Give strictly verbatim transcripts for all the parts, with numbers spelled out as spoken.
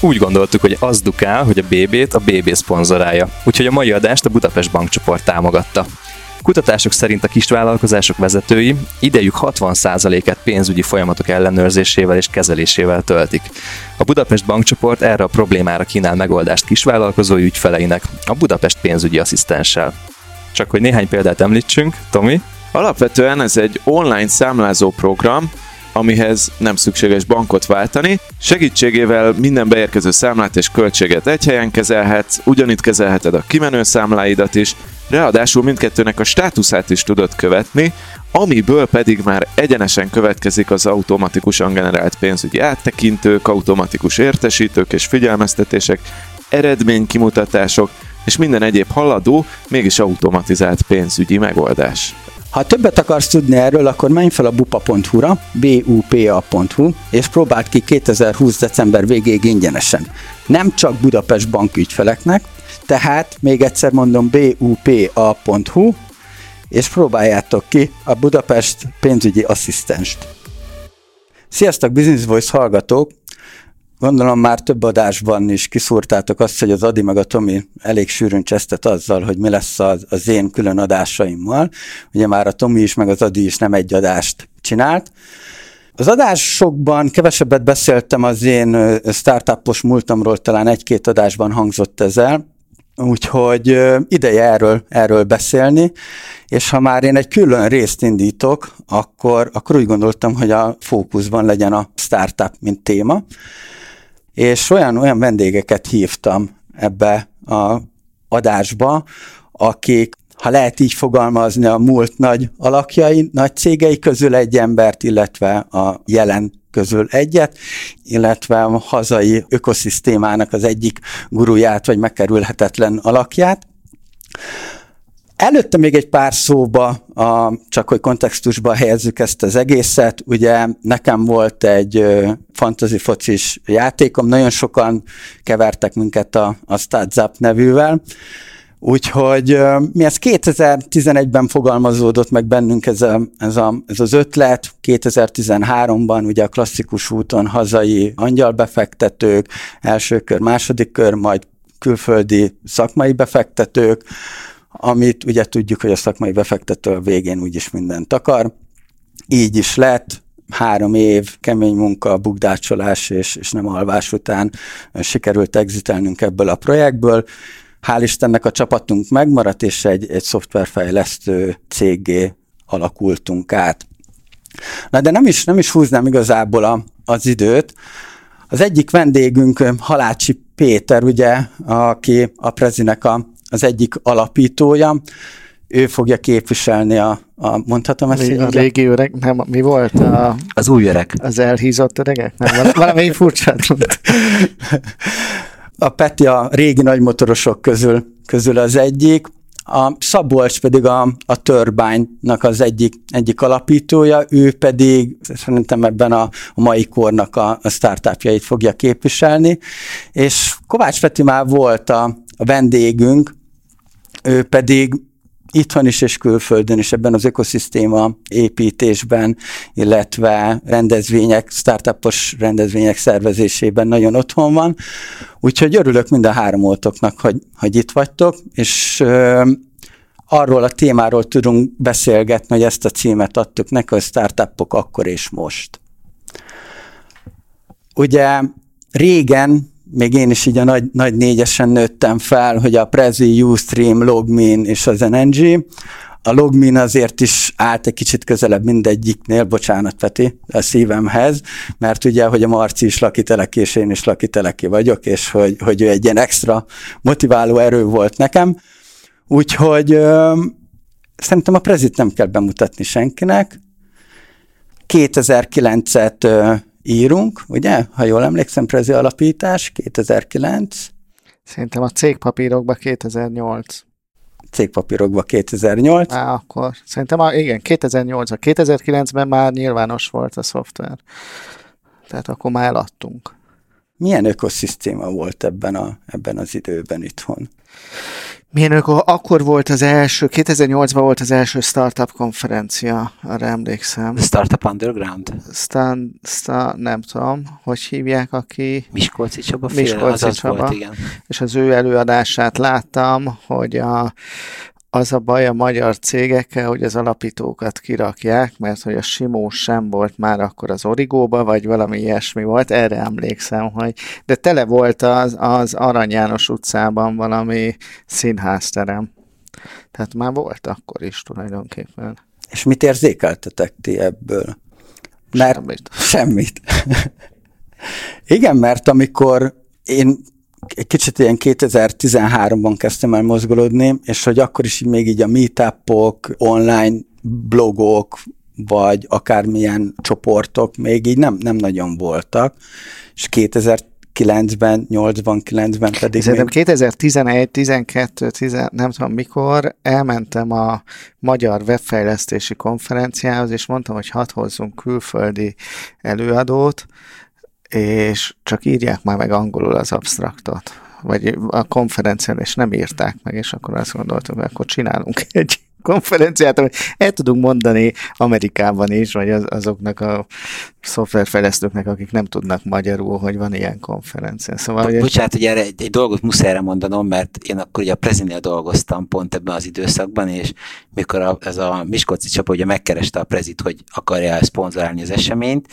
Úgy gondoltuk, hogy az dukál, hogy a bé bét a bé bé szponzorálja, úgyhogy a mai adást a Budapest Bank csoport támogatta. Kutatások szerint a kisvállalkozások vezetői idejük hatvan százalékát pénzügyi folyamatok ellenőrzésével és kezelésével töltik. A Budapest Bank csoport erre a problémára kínál megoldást kisvállalkozói ügyfeleinek, a Budapest Pénzügyi Asszisztenssel. Csak hogy néhány példát említsünk, Tomi? Alapvetően ez egy online számlázó program, amihez nem szükséges bankot váltani. Segítségével minden beérkező számlát és költséget egy helyen kezelhetsz, ugyanitt kezelheted a kimenő számláidat is, ráadásul mindkettőnek a státuszát is tudod követni, amiből pedig már egyenesen következik az automatikusan generált pénzügyi áttekintők, automatikus értesítők és figyelmeztetések, eredménykimutatások és minden egyéb haladó, mégis automatizált pénzügyi megoldás. Ha többet akarsz tudni erről, akkor menj fel a bupa pont hu-ra, bupa pont hu, és próbáld ki kétezer-húsz. december végéig ingyenesen. Nem csak Budapest Bank ügyfeleknek, tehát még egyszer mondom bupa pont hu, és próbáljátok ki a Budapest Pénzügyi Asszisztenst. Sziasztok, Business Voice hallgatók! Gondolom már több adásban is kiszúrtátok azt, hogy az Adi meg a Tomi elég sűrűn csesztet azzal, hogy mi lesz az, az én külön adásaimmal. Ugye már a Tomi is, meg az Adi is nem egy adást csinált. Az adásokban kevesebbet beszéltem az én startupos múltamról, talán egy-két adásban hangzott ez el, úgyhogy ideje erről, erről beszélni, és ha már én egy külön részt indítok, akkor, akkor úgy gondoltam, hogy a fókuszban legyen a startup, mint téma. És olyan, olyan vendégeket hívtam ebbe az adásba, akik, ha lehet így fogalmazni, a múlt nagy alakjai, nagy cégei közül egy embert, illetve a jelen közül egyet, illetve a hazai ökoszisztémának az egyik guruját, vagy megkerülhetetlen alakját. Előtte még egy pár szóba, a, csak hogy kontextusba helyezzük ezt az egészet, ugye nekem volt egy fantasy focis játékom, nagyon sokan kevertek minket a, a StartZap nevűvel, úgyhogy mi ez kétezer-tizenegyben fogalmazódott meg bennünk ez, a, ez, a, ez az ötlet, kétezer-tizenháromban ugye a klasszikus úton hazai angyalbefektetők, első kör, második kör, majd külföldi szakmai befektetők, amit ugye tudjuk, hogy a szakmai befektető a végén úgyis mindent akar. Így is lett, három év kemény munka, bukdácsolás és, és nem alvás után sikerült exitelnünk ebből a projektből. Hál' Istennek a csapatunk megmaradt, és egy, egy szoftverfejlesztő céggé alakultunk át. Na de nem is, nem is húznám igazából a, az időt. Az egyik vendégünk Halácsy Péter, ugye, aki a Prezinek a az egyik alapítója, ő fogja képviselni a, a mondhatom ezt? A régi öreg, nem, mi volt? A, az új öreg. Az elhízott öregek? Nem, valami furcsát mondta. A Peti a régi nagymotorosok közül, közül az egyik, a Szabolcs pedig a, a Turbine-nak az egyik, egyik alapítója, ő pedig szerintem ebben a, a mai kornak a, a startupjait fogja képviselni, és Kovács Peti már volt a a vendégünk, ő pedig itthon is és külföldön is ebben az ökoszisztéma építésben, illetve rendezvények, startupos rendezvények szervezésében nagyon otthon van. Úgyhogy örülök mind a háromótoknak, hogy, hogy itt vagytok, és ö, arról a témáról tudunk beszélgetni, hogy ezt a címet adtuk neki, a startupok akkor és most. Ugye régen, még én is így a nagy, nagy négyesen nőttem fel, hogy a Prezi, Ustream, LogMeIn és az en en gé. A LogMeIn azért is állt egy kicsit közelebb mindegyiknél, bocsánat Peti, a szívemhez, mert ugye, hogy a Marci is lakiteleki, és én is lakiteleki vagyok, és hogy, hogy ő egy ilyen extra motiváló erő volt nekem. Úgyhogy ö, szerintem a Prezit nem kell bemutatni senkinek. kétezer-kilencet ö, írunk, ugye? Ha jól emlékszem, Prezi alapítás, kétezer-kilenc. Szerintem a cégpapírokban kétezer-nyolc. Cégpapírokban kétezer-nyolc. Á, akkor szerintem, a, igen, kétezer-nyolc-ban. kétezer-kilencben már nyilvános volt a szoftver. Tehát akkor már eladtunk. Milyen ökoszisztéma volt ebben, a, ebben az időben itthon? Milyen öko, akkor volt az első, kétezer-nyolcban volt az első startup konferencia, arra emlékszem. Startup Underground? Stan, sta, nem tudom, hogy hívják, aki... Miskolczi Csaba, Miskolczi Csaba, volt, igen. És az ő előadását láttam, hogy a... Az a baj a magyar cégekkel, hogy az alapítókat kirakják, mert hogy a Simó sem volt már akkor az Origóba, vagy valami ilyesmi volt, erre emlékszem, hogy... De tele volt az, az Arany János utcában valami színházterem. Tehát már volt akkor is tulajdonképpen. És mit érzékeltetek ti ebből? Mert semmit. Semmit. Igen, mert amikor én... kicsit ilyen kétezer-tizenháromban kezdtem el mozgolódni, és hogy akkor is még így a meetupok, online blogok, vagy akármilyen csoportok még így nem, nem nagyon voltak. És kétezer-kilencben, nyolcban, kilencben pedig... Szerintem még... kétezer-tizenegy, tizenkettő, tíz, nem tudom mikor, elmentem a Magyar Webfejlesztési Konferenciához, és mondtam, hogy hadd hozzunk külföldi előadót, és csak írják már meg angolul az absztraktot, vagy a konferencián, és nem írták meg, és akkor azt gondoltuk, hogy akkor csinálunk egy konferenciát, amit el tudunk mondani Amerikában is, vagy az, azoknak a szoftverfejlesztőknek, akik nem tudnak magyarul, hogy van ilyen konferencia. Szóval, B- bocsánat, hogy erre egy, egy dolgot muszáj erre mondanom, mert én akkor ugye a Prezinél dolgoztam pont ebben az időszakban, és mikor a, ez a Miskolczi Csaba ugye megkereste a Prezit, hogy akarja szponzorálni az eseményt,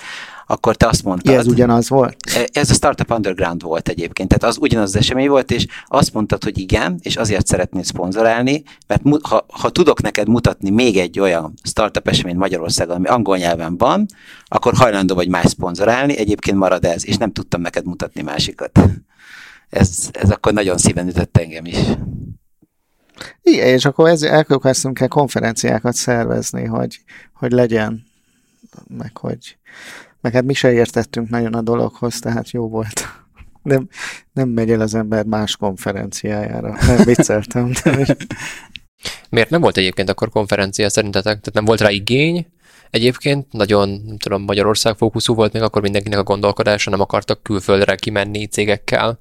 akkor te azt mondtad... Ez ugyanaz volt? Ez a Startup Underground volt egyébként, tehát az ugyanaz az esemény volt, és azt mondtad, hogy igen, és azért szeretnéd szponzorálni, mert mu- ha, ha tudok neked mutatni még egy olyan startup eseményt Magyarországon, ami angol nyelven van, akkor hajlandó vagy más szponzorálni, egyébként marad ez, és nem tudtam neked mutatni másikat. Ez, ez akkor nagyon szíven ütött engem is. Igen, és akkor elkövetkeztünk el konferenciákat szervezni, hogy, hogy legyen, meg hogy... Meg hát mi se értettünk nagyon a dologhoz, tehát jó volt. Nem, nem megy el az ember más konferenciájára. Nem vicceltem. De... Miért nem volt egyébként akkor konferencia szerintetek? Tehát nem volt rá igény? Egyébként nagyon, nem tudom, Magyarország fókuszú volt még akkor mindenkinek a gondolkodása, nem akartak külföldre kimenni cégekkel.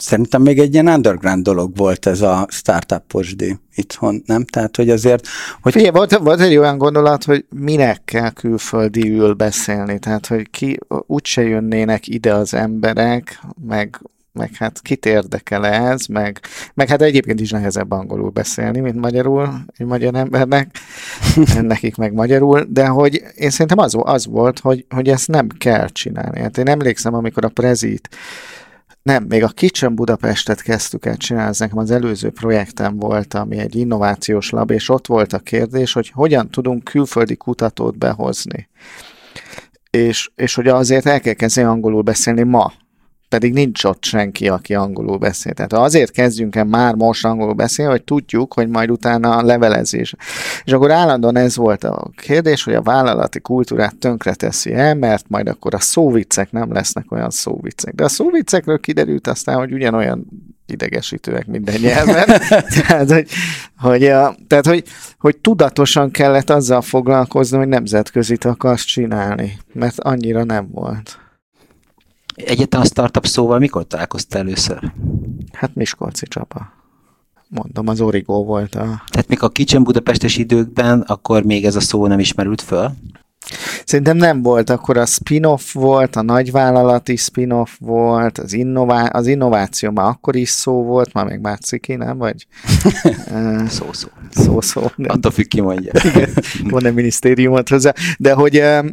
Szerintem még egy ilyen underground dolog volt ez a startup-osdi itthon, nem? Tehát, hogy azért... Hogy... Figyelj, volt, volt egy olyan gondolat, hogy minek kell külföldiül beszélni, tehát, hogy ki úgyse jönnének ide az emberek, meg, meg hát kit érdekel ez, meg, meg hát egyébként is nehezebb angolul beszélni, mint magyarul egy magyar embernek, nekik meg magyarul, de hogy én szerintem az, az volt, hogy, hogy ezt nem kell csinálni. Hát én emlékszem, amikor a Prezit Nem, még a Kitchen Budapestet kezdtük el csinálni, nekem az előző projektem volt, ami egy innovációs lab, és ott volt a kérdés, hogy hogyan tudunk külföldi kutatót behozni. És, és hogy azért el kell kezdeni angolul beszélni ma, pedig nincs ott senki, aki angolul beszél. Tehát azért kezdjünk el már most angolul beszélni, hogy tudjuk, hogy majd utána a levelezés. És akkor állandóan ez volt a kérdés, hogy a vállalati kultúrát tönkreteszi el, mert majd akkor a szóviccek nem lesznek olyan szóviccek. De a szóviccekről kiderült aztán, hogy ugyanolyan idegesítőek minden nyelven. tehát, hogy, hogy, a, tehát hogy, hogy tudatosan kellett azzal foglalkozni, hogy nemzetközit akarsz csinálni, mert annyira nem volt. Egyetlen a startup szóval mikor találkoztál először? Hát Miskolczi Csaba. Mondom, az Origó volt a... Tehát még a Kitchen Budapestes időkben, akkor még ez a szó nem ismerült föl? Szerintem nem volt. Akkor a spin-off volt, a nagyvállalati spin-off volt, az, innová- az innováció már akkor is szó volt, már még már ciki, nem? Vagy... Szó-szó. Szó-szó. Attól függ, ki mondja. Van-e minisztériumot hozzá? De hogy... Um,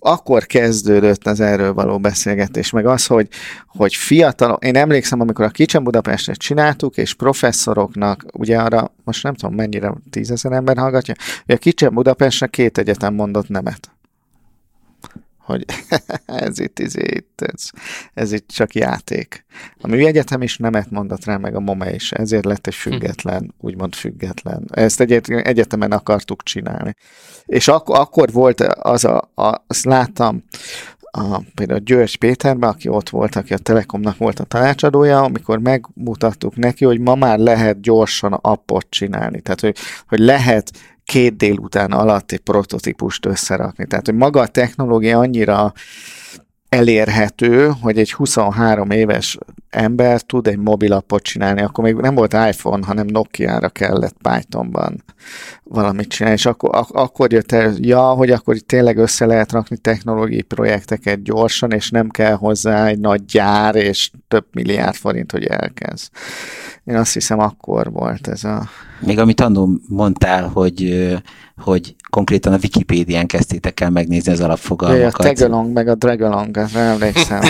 akkor kezdődött az erről való beszélgetés, meg az, hogy, hogy fiatalok, én emlékszem, amikor a Kitchen Budapestet csináltuk, és professzoroknak, ugye arra, most nem tudom mennyire, tízezer ember hallgatja, hogy a Kitchen Budapestre két egyetem mondott nemet. Hogy ez itt, ez itt, ez, ez itt csak játék. A műegyetem is nemet mondott rá, meg a MOME is, ezért lett egy független, úgymond független. Ezt egy egyetemen akartuk csinálni. És ak- akkor volt az a, a azt láttam, a, például György Péterben, aki ott volt, aki a Telekomnak volt a tanácsadója, amikor megmutattuk neki, hogy ma már lehet gyorsan appot csinálni. Tehát, hogy, hogy lehet két délután alatt egy prototípust összerakni. Tehát, hogy maga a technológia annyira elérhető, hogy egy huszonhárom éves ember tud egy mobilappot csinálni, akkor még nem volt iPhone, hanem Nokia-ra kellett Pythonban valamit csinálni, és akkor, ak- akkor jött el, ja, hogy akkor tényleg össze lehet rakni technológiai projekteket gyorsan, és nem kell hozzá egy nagy gyár, és több milliárd forint, hogy elkezd. Én azt hiszem, akkor volt ez a... Még amit annól mondtál, hogy, hogy konkrétan a Wikipédián kezdtétek el megnézni az alapfogalmakat. A tagalong, meg a dragalong, az emlékszem.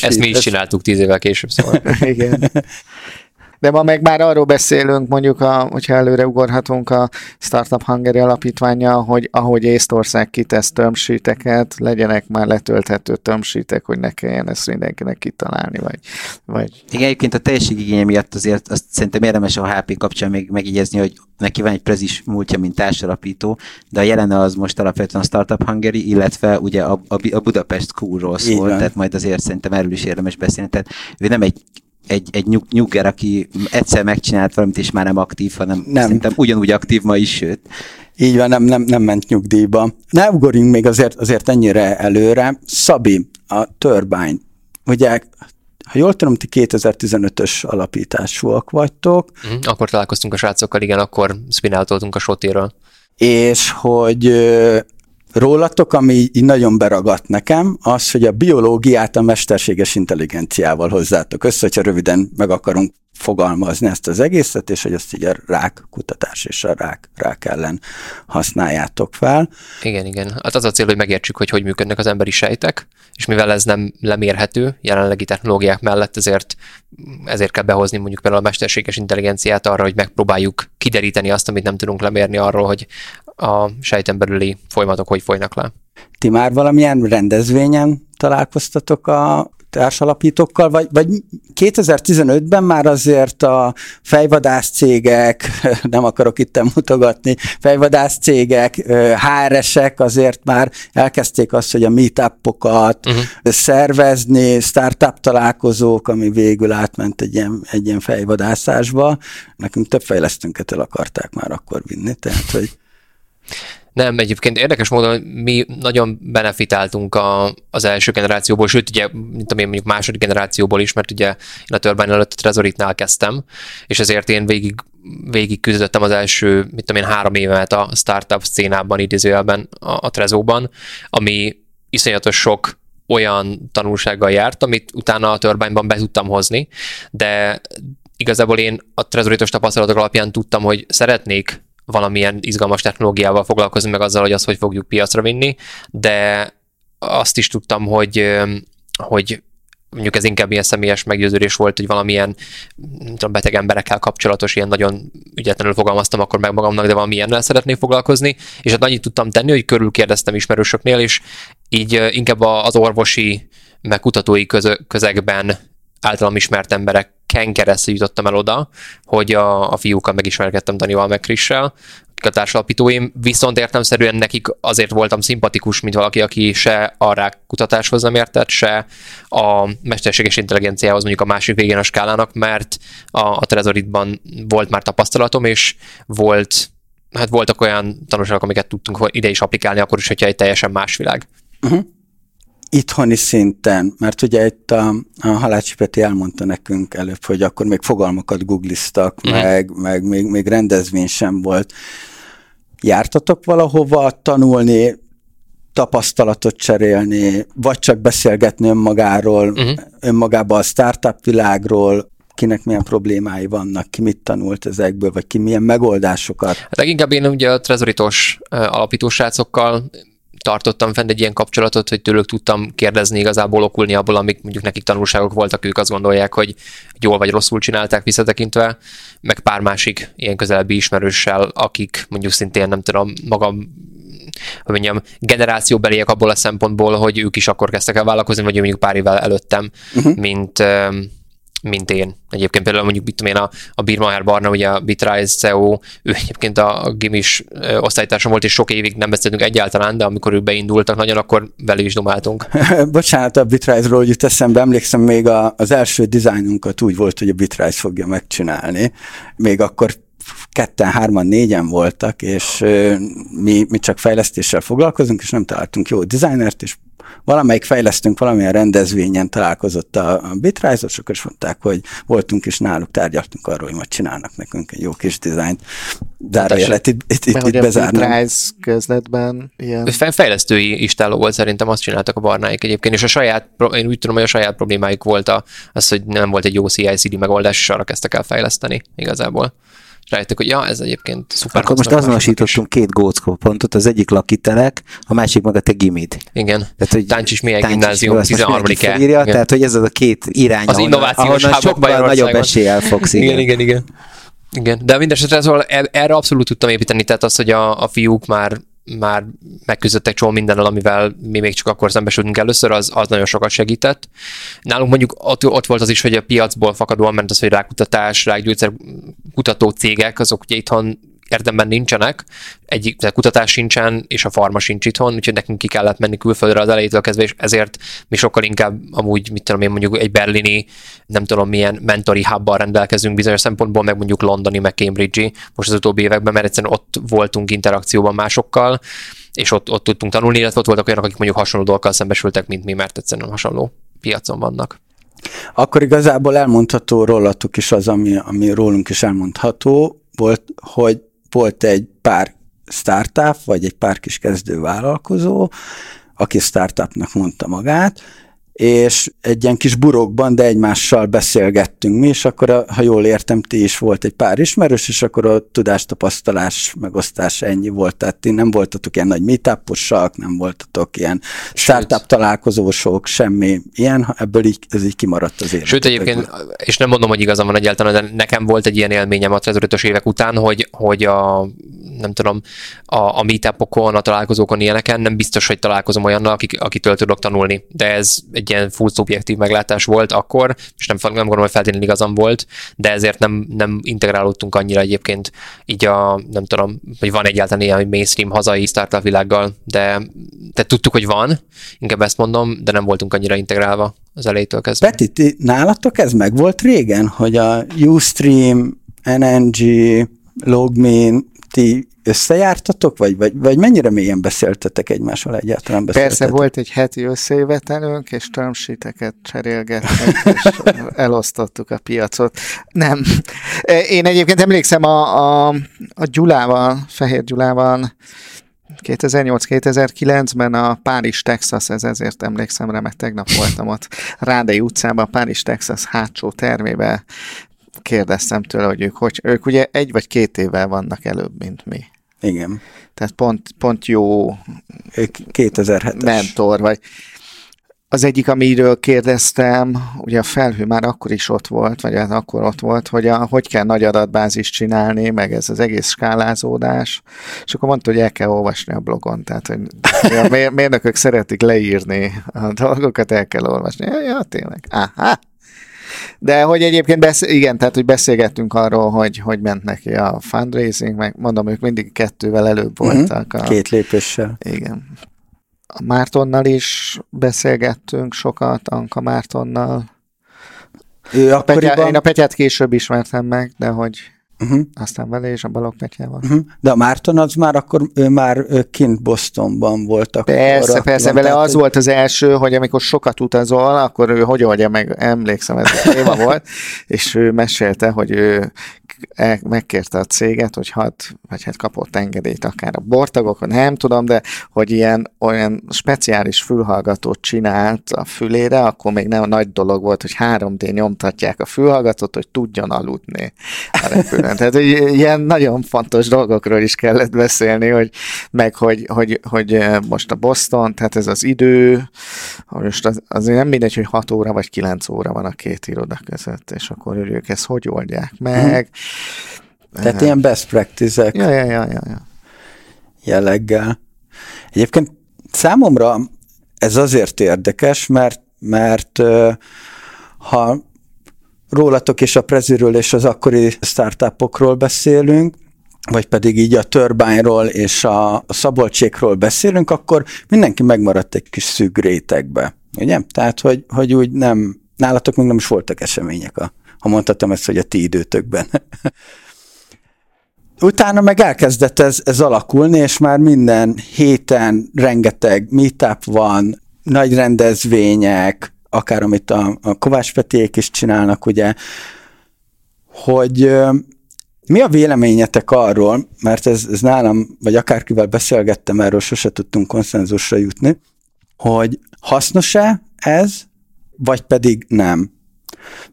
Ezt mi is csináltuk tíz évvel később, szóval. Igen. De ma meg már arról beszélünk, mondjuk, a, hogyha előre ugorhatunk a Startup Hungary alapítvánnyal, hogy ahogy Észtország kitesz tömsíteket, legyenek már letölthető tömsítek, hogy ne kelljen ezt mindenkinek kitalálni. Vagy, vagy... Igen, egyébként a teljességigénye miatt azért azt szerintem érdemes a há pé kapcsán még megjegyezni, hogy neki van egy prezis múltja, mint társalapító, de a jelene az most alapvetően a Startup Hungary, illetve ugye a, a, a Budapest Schoolról szól, tehát majd azért szerintem erről is érdemes beszélni. Tehát ő nem egy egy, egy nyug, nyugger, aki egyszer megcsinált valamit, és már nem aktív, hanem nem. Szerintem ugyanúgy aktív ma is, sőt. Így van, nem, nem, nem ment nyugdíjba. Ne ugorjunk még azért, azért ennyire előre. Szabi, a Turbine. Ugye, ha jól tudom, ti kétezer-tizenötös alapításúak vagytok. Mm, akkor találkoztunk a srácokkal, igen, akkor spin-outoltunk a Sotiről. És hogy... Rólatok, ami így nagyon beragadt nekem, az, hogy a biológiát a mesterséges intelligenciával hozzátok össze, hogyha röviden meg akarunk fogalmazni ezt az egészet, és hogy ezt így a rák kutatás és a rák, rák ellen használjátok fel. Igen, igen. Hát az a cél, hogy megértsük, hogy hogy működnek az emberi sejtek, és mivel ez nem lemérhető jelenlegi technológiák mellett, ezért, ezért kell behozni mondjuk például a mesterséges intelligenciát arra, hogy megpróbáljuk kideríteni azt, amit nem tudunk lemérni arról, hogy a sejten belüli folyamatok hogy folynak le. Ti már valamilyen rendezvényen találkoztatok a társalapítókkal, vagy, vagy kétezer-tizenötben már azért a fejvadász cégek, nem akarok itten mutogatni, fejvadász cégek, há er esek azért már elkezdték azt, hogy a meetupokat uh-huh. szervezni, startup találkozók, ami végül átment egy ilyen, egy ilyen fejvadászásba. Nekünk több fejlesztőnket el akarták már akkor vinni, tehát hogy nem, egyébként érdekes módon mi nagyon benefitáltunk a, az első generációból, sőt ugye, mint amilyen mondjuk második generációból is, mert ugye én a Turbine előtt a Tresoritnál kezdtem, és ezért én végig, végig küzdöttem az első, mit tudom én, három évet a startup szcénában, idézőjelben a, a Trezóban, ami iszonyatos sok olyan tanulsággal járt, amit utána a Turbineban be tudtam hozni, de igazából én a Tresoritos tapasztalatok alapján tudtam, hogy szeretnék valamilyen izgalmas technológiával foglalkozni, meg azzal, hogy azt hogy fogjuk piacra vinni, de azt is tudtam, hogy, hogy mondjuk ez inkább ilyen személyes meggyőződés volt, hogy valamilyen nem tudom, beteg emberekkel kapcsolatos, ilyen nagyon ügyetlenül fogalmaztam akkor meg magamnak, de valamilyennel szeretnék foglalkozni, és hát annyit tudtam tenni, hogy körülkérdeztem ismerősöknél, és így inkább az orvosi, meg kutatói közegben általam ismert emberek Ken keresztül jutottam el oda, hogy a, a fiúkkal megismerkedtem Danival meg Chrissel, akik a társalapítóim, viszont értelemszerűen nekik azért voltam szimpatikus, mint valaki, aki se a rák kutatáshoz nem értett, se a mesterséges intelligenciához mondjuk a másik végén a skálának, mert a, a Tresoritban volt már tapasztalatom, és volt, hát voltak olyan tanulságok, amiket tudtunk ide is applikálni, akkor is, hogyha egy teljesen más világ. Uh-huh. Itthoni szinten, mert ugye itt a, a Halácsy Péter elmondta nekünk előbb, hogy akkor még fogalmakat googliztak, mm. meg, meg még, még rendezvény sem volt. Jártatok valahova tanulni, tapasztalatot cserélni, vagy csak beszélgetni önmagáról, mm. önmagában a startup világról, kinek milyen problémái vannak, ki mit tanult ezekből, vagy ki milyen megoldásokat? Hát inkább én ugye a Tresoritos alapító srácokkal tartottam fent egy ilyen kapcsolatot, hogy tőlük tudtam kérdezni, igazából okulni abból, amik mondjuk nekik tanulságok voltak, ők azt gondolják, hogy jól vagy rosszul csinálták visszatekintve, meg pár másik ilyen közelebbi ismerőssel, akik mondjuk szintén nem tudom, magam, hogy mondjam, generációbeliek abból a szempontból, hogy ők is akkor kezdtek el vállalkozni, vagy mondjuk pár évvel előttem, uh-huh. mint, mint én. Egyébként például mondjuk, mit tudom én, a, a Birmacher Barna, ugye a Bitrise cé e o, ő egyébként a gimis osztálytársam volt, és sok évig nem beszéltünk egyáltalán, de amikor ők beindultak nagyon, akkor velük is domáltunk. Bocsánat, a Bitrise-ról, hogy itt eszembe emlékszem, még a, az első dizájnunkat úgy volt, hogy a Bitrise fogja megcsinálni. Még akkor ketten, hárman, négyen voltak, és mi, mi csak fejlesztéssel foglalkozunk, és nem találtunk jó dizájnert, és valamelyik fejlesztünk valamilyen rendezvényen találkozott a Bitrise-osok, és mondták, hogy voltunk is náluk, tárgyaltunk arról, hogy majd csinálnak nekünk egy jó kis dizájnt. Zárvajelet itt, itt, itt, itt bezárnám. A Bitrise közletben ilyen... Fejlesztői istáló volt, szerintem azt csináltak a Barnáik egyébként, és a saját, én úgy tudom, hogy a saját problémáik volt a, az, hogy nem volt egy jó C I C D megoldás, és arra kezdtek el fejleszteni igazából. Rájöttek, hogy ja, ez egyébként szuper. Akkor most azonosítottunk két góckópontot, az egyik lakitelek, a másik meg a te gimid. Igen. Táncsis Mélyek Gimnázium tizenharmadik-e. Igen. Tehát, hogy ez az a két irány, az innovációs ahonnan sokkal nagyobb eséllyel fogsz. Igen, igen, igen. igen. igen. De mindesetre szóval erre abszolút tudtam építeni, tehát az, hogy a, a fiúk már már megküzdöttek csomó mindennel, amivel mi még csak akkor szembesültünk először, az, az nagyon sokat segített. Nálunk mondjuk ott, ott volt az is, hogy a piacból fakadóan ment az, hogy rákutatás, rákgyógyszer kutató cégek, azok ugye itthon érdemben nincsenek, egyik kutatás sincsen, és a farma sincs itthon, úgyhogy nekünk ki kellett menni külföldre az elejétől kezdve, és ezért mi sokkal inkább amúgy, mit tudom én, mondjuk egy berlini, nem tudom milyen mentori hubban rendelkezünk bizonyos szempontból, meg mondjuk londoni, meg cambridge-i most az utóbbi években, mert egyszerűen ott voltunk interakcióban másokkal, és ott, ott tudtunk tanulni, illetve ott voltak olyanok, akik mondjuk hasonló dolgokkal szembesültek, mint mi, mert egyszerűen hasonló piacon vannak. Akkor igazából elmondható rólatok is az, ami, ami rólunk is elmondható volt, hogy volt egy pár startup, vagy egy pár kis kezdő vállalkozó, aki startupnak mondta magát, és egy ilyen kis burokban, de egymással beszélgettünk mi, és akkor, ha jól értem, ti is volt egy pár ismerős, és akkor a tudástapasztalás megosztás ennyi volt, tehát ti nem voltatok ilyen nagy meetuposak, nem voltatok ilyen startup találkozósok, semmi ilyen, ebből így, ez így kimaradt az életetek. Sőt egyébként, és nem mondom, hogy igazam van egyáltalán, de nekem volt egy ilyen élményem a trezoritos évek után, hogy, hogy a, nem tudom, a, a meetupokon, a találkozókon ilyeneken nem biztos, hogy találkozom olyannal, akik, akitől tudok tanulni, de ez egy ilyen full szubjektív meglátás volt akkor, és nem, nem gondolom, hogy feltétlenül igazam volt, de ezért nem, nem integrálódtunk annyira egyébként így a, nem tudom, hogy van egyáltalán ilyen, hogy mainstream hazai startup világgal, de, de tudtuk, hogy van, inkább ezt mondom, de nem voltunk annyira integrálva az elejétől kezdve. Peti, ti, nálatok ez meg volt régen, hogy a Ustream, en en gé, LogMeIn, ti összejártatok, vagy, vagy, vagy mennyire mélyen beszéltetek egymással egyáltalán? Beszéltetek? Persze volt egy heti összejövetelünk, és term sheet-eket cserélgettünk, és elosztottuk a piacot. Nem. Én egyébként emlékszem a, a, a Gyulával, Fehér Gyulával kétezer-nyolc kétezer-kilencben a Párizs-Texas, ez ezért emlékszem rá, mert tegnap voltam ott Rádei utcában, a Párizs-Texas hátsó termébe. Kérdeztem tőle, hogy ők, hogy ők ugye egy vagy két évvel vannak előbb, mint mi. Igen. Tehát pont, pont jó ők kétezer-hetes mentor vagy. Az egyik, amiről kérdeztem, ugye a felhő már akkor is ott volt, vagy hát akkor ott volt, hogy a, hogy kell nagy adatbázist csinálni, meg ez az egész skálázódás, és akkor mondta, hogy el kell olvasni a blogon, tehát hogy a mérnökök szeretik leírni a dolgokat, el kell olvasni. Ja, ja tényleg. Aha. De hogy egyébként, besz- igen, tehát hogy beszélgettünk arról, hogy hogy ment neki a fundraising, meg mondom, ők mindig kettővel előbb voltak. Uh-huh. A... Két lépéssel. Igen. A Mártonnal is beszélgettünk sokat, Anka Mártonnal. Ő a Petyá, én a Petyát később ismertem meg, de hogy uh-huh. aztán vele és a Balogh Petyával. Uh-huh. De a Márton az már akkor, ő már kint Bostonban volt. Akkor persze, arra, persze, vele az egy... volt az első, hogy amikor sokat utazol, akkor ő hogy oldja meg, emlékszem, ez a téma volt, és ő mesélte, hogy ő megkérte a céget, hogy had, vagy hát kapott engedélyt akár a bortagokon, nem tudom, de hogy ilyen olyan speciális fülhallgatót csinált a fülére, akkor még nem nagy dolog volt, hogy három dé nyomtatják a fülhallgatót, hogy tudjon aludni a repülőn. Tehát ilyen nagyon fontos dolgokról is kellett beszélni, hogy meg, hogy, hogy, hogy most a Boston, tehát ez az idő, most az, azért nem mindegy, hogy hat óra vagy kilenc óra van a két iroda között, és akkor ők ezt hogy oldják meg, hmm. Tehát uh-huh. ilyen best practice-ek ja, ja, ja, ja, ja. jelleggel. Egyébként számomra ez azért érdekes, mert, mert ha rólatok és a Preziről és az akkori startupokról beszélünk, vagy pedig így a Turbine-ról és a Szabolcsékról beszélünk, akkor mindenki megmaradt egy kis szűk rétegbe, ugye? Tehát, hogy, hogy úgy nem, nálatok még nem is voltak események a ha mondhatom ezt, hogy a ti időtökben. Utána meg elkezdett ez, ez alakulni, és már minden héten rengeteg meetup van, nagy rendezvények, akár amit a, a Kovács Petiék is csinálnak, ugye, hogy mi a véleményetek arról, mert ez, ez nálam, vagy akárkivel beszélgettem, erről sose tudtunk konszenzusra jutni, hogy hasznos-e ez, vagy pedig nem?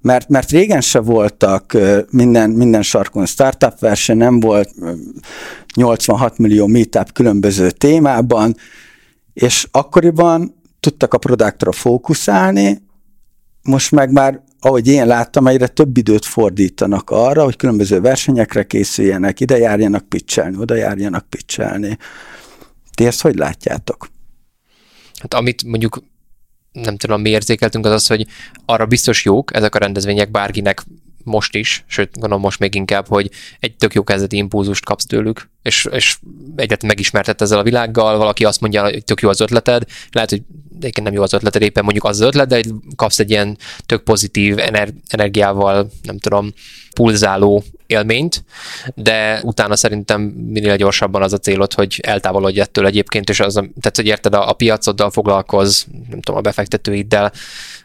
Mert, mert régen se voltak minden, minden sarkon startup verseny, nem volt nyolcvanhat millió meetup különböző témában, és akkoriban tudtak a produktra fókuszálni, most meg már, ahogy én láttam, egyre több időt fordítanak arra, hogy különböző versenyekre készüljenek, ide járjanak pitchelni, oda járjanak pitchelni. Ti ezt hogy látjátok? Hát amit mondjuk nem tudom, mi érzékeltünk, az az, hogy arra biztos jók ezek a rendezvények bárkinek most is, sőt, gondolom most még inkább, hogy egy tök jó kezdeti impulzust kapsz tőlük, és, és egyet megismertett ezzel a világgal, valaki azt mondja, hogy tök jó az ötleted, lehet, hogy egyébként nem jó az ötleted, éppen mondjuk az, az ötlet, de kapsz egy ilyen tök pozitív ener- energiával, nem tudom, pulzáló élményt, de utána szerintem minél gyorsabban az a célod, hogy eltávolodj ettől egyébként, és az, a, tehát, hogy érted, a, a piacoddal foglalkozz, nem tudom, a befektetőiddel,